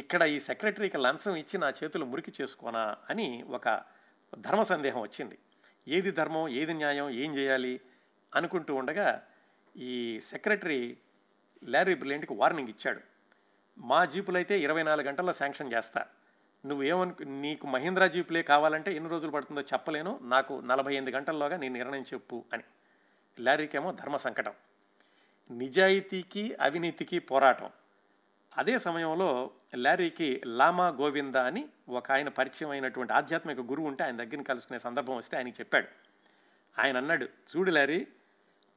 ఇక్కడ ఈ సెక్రటరీకి లంచం ఇచ్చి నా చేతులు మురికి చేసుకోనా అని ఒక ధర్మ సందేహం వచ్చింది. ఏది ధర్మం, ఏది న్యాయం, ఏం చేయాలి అనుకుంటూ ఉండగా ఈ సెక్రటరీ లారీ బ్రిలియంట్కి వార్నింగ్ ఇచ్చాడు. మా జీపులైతే ఇరవై నాలుగు గంటల్లో శాంక్షన్ చేస్తా, నువ్వేమను నీకు మహీంద్రా జీపులే కావాలంటే ఎన్ని రోజులు పడుతుందో చెప్పలేను, నాకు నలభై ఎనిమిది గంటల్లోగా నేను నిర్ణయం చెప్పు అని. లారీకేమో ధర్మ సంకటం, నిజాయితీకి అవినీతికి పోరాటం. అదే సమయంలో లారీకి లామా గోవింద అని ఒక ఆయన పరిచయం అయినటువంటి ఆధ్యాత్మిక గురువు ఉంటే ఆయన దగ్గరని కలుసుకునే సందర్భం వస్తే ఆయనకి చెప్పాడు. ఆయన అన్నాడు, చూడు లారీ,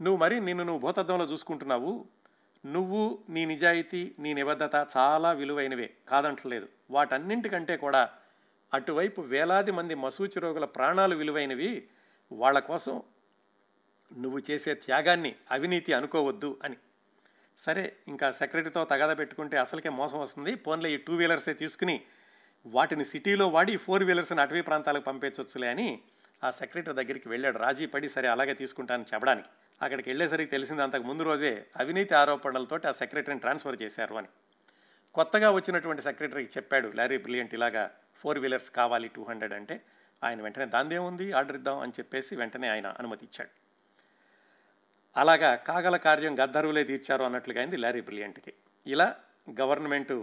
నువ్వు మరి నిన్ను నువ్వు భూతద్దంలో చూసుకుంటున్నావు, నువ్వు నీ నిజాయితీ నీ నిబద్ధత చాలా విలువైనవే కాదంటలేదు, వాటన్నింటికంటే కూడా అటువైపు వేలాది మంది మశూచి రోగుల ప్రాణాలు విలువైనవి, వాళ్ళ కోసం నువ్వు చేసే త్యాగాన్ని అవినీతి అనుకోవద్దు అని. సరే ఇంకా సెక్రటరీతో తగాదా పెట్టుకుంటే అసలుకే మోసం వస్తుంది, పోన్లే ఈ టూ వీలర్సే తీసుకుని వాటిని సిటీలో వాడి ఫోర్ వీలర్స్ని అటవీ ప్రాంతాలకు పంపించవచ్చులే అని ఆ సెక్రటరీ దగ్గరికి వెళ్ళాడు. రాజీ పడి సరే అలాగే తీసుకుంటానని చెప్పడానికి అక్కడికి వెళ్ళేసరికి తెలిసింది అంతకు ముందు రోజే అవినీతి ఆరోపణలతోటి ఆ సెక్రటరీని ట్రాన్స్ఫర్ చేశారు అని. కొత్తగా వచ్చినటువంటి సెక్రటరీకి చెప్పాడు లారీ బ్రిలియంట్, ఇలాగా ఫోర్ వీలర్స్ కావాలి టూ హండ్రెడ్ అంటే ఆయన వెంటనే దాందేముంది ఆర్డర్ ఇద్దాం అని చెప్పేసి వెంటనే ఆయన అనుమతి ఇచ్చాడు. అలాగా కాగల కార్యం గద్దరువులే తీర్చారు అన్నట్లుగా అయింది లారీ బ్రిలియంట్కి. ఇలా గవర్నమెంటు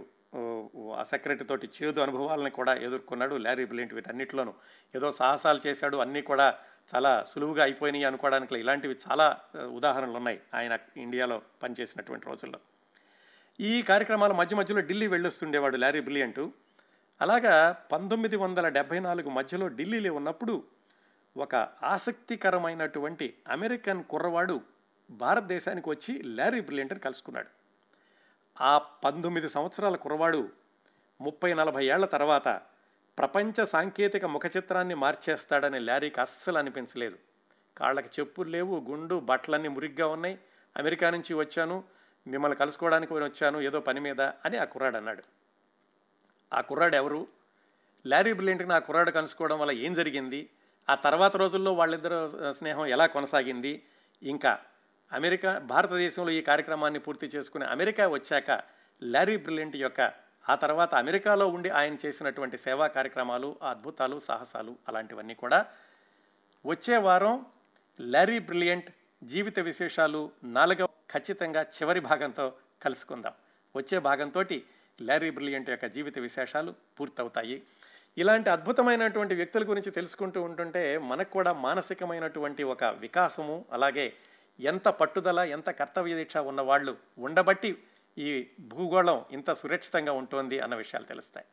ఆ సెక్రటరీతోటి చేదు అనుభవాలను కూడా ఎదుర్కొన్నాడు లారీ బ్రిలియంట్. వీటన్నిటిలోనూ ఏదో సాహసాలు చేశాడు, అన్నీ కూడా చాలా సులువుగా అయిపోయినాయి అనుకోవడానికి ఇలాంటివి చాలా ఉదాహరణలు ఉన్నాయి ఆయన ఇండియాలో పనిచేసినటువంటి రోజుల్లో. ఈ కార్యక్రమాల మధ్య మధ్యలో ఢిల్లీ వెళ్ళొస్తుండేవాడు లారీ బ్రిలియంట్. అలాగా పంతొమ్మిది వందల డెబ్భై నాలుగు మధ్యలో ఢిల్లీలో ఉన్నప్పుడు ఒక ఆసక్తికరమైనటువంటి అమెరికన్ కుర్రవాడు భారతదేశానికి వచ్చి లారీ బ్రిలియంట్ని కలుసుకున్నాడు. ఆ పంతొమ్మిది సంవత్సరాల కుర్రవాడు ముప్పై నలభై ఏళ్ల తర్వాత ప్రపంచ సాంకేతిక ముఖ చిత్రాన్ని మార్చేస్తాడని లారీకి అస్సలు అనిపించలేదు. కాళ్ళకి చెప్పులు లేవు, గుండు బట్టలన్నీ మురిగ్గా ఉన్నాయి, అమెరికా నుంచి వచ్చాను మిమ్మల్ని కలుసుకోవడానికి వచ్చాను ఏదో పని మీద అని ఆ కుర్రాడు అన్నాడు. ఆ కుర్రాడు ఎవరు, లారీ బ్రిలియంట్ని ఆ కుర్రాడు కలుసుకోవడం వల్ల ఏం జరిగింది, ఆ తర్వాత రోజుల్లో వాళ్ళిద్దరు స్నేహం ఎలా కొనసాగింది, ఇంకా అమెరికా భారతదేశంలో ఈ కార్యక్రమాన్ని పూర్తి చేసుకుని అమెరికా వచ్చాక లారీ బ్రిలియంట్ యొక్క ఆ తర్వాత అమెరికాలో ఉండి ఆయన చేసినటువంటి సేవా కార్యక్రమాలు, అద్భుతాలు, సాహసాలు అలాంటివన్నీ కూడా వచ్చే వారం లారీ బ్రిలియంట్ జీవిత విశేషాలు నాలుగవ ఖచ్చితంగా చివరి భాగంతో కలుసుకుందాం. వచ్చే భాగంతో లారీ బ్రిలియంట్ యొక్క జీవిత విశేషాలు పూర్తవుతాయి. ఇలాంటి అద్భుతమైనటువంటి వ్యక్తుల గురించి తెలుసుకుంటూ ఉంటుంటే మనకు కూడా మానసికమైనటువంటి ఒక వికాసము, అలాగే ఎంత పట్టుదల ఎంత కర్తవ్య దీక్ష ఉన్నవాళ్ళు ఉండబట్టి ఈ భూగోళం ఇంత సురక్షితంగా ఉంటుంది అన్న విషయాలు తెలుస్తాయి.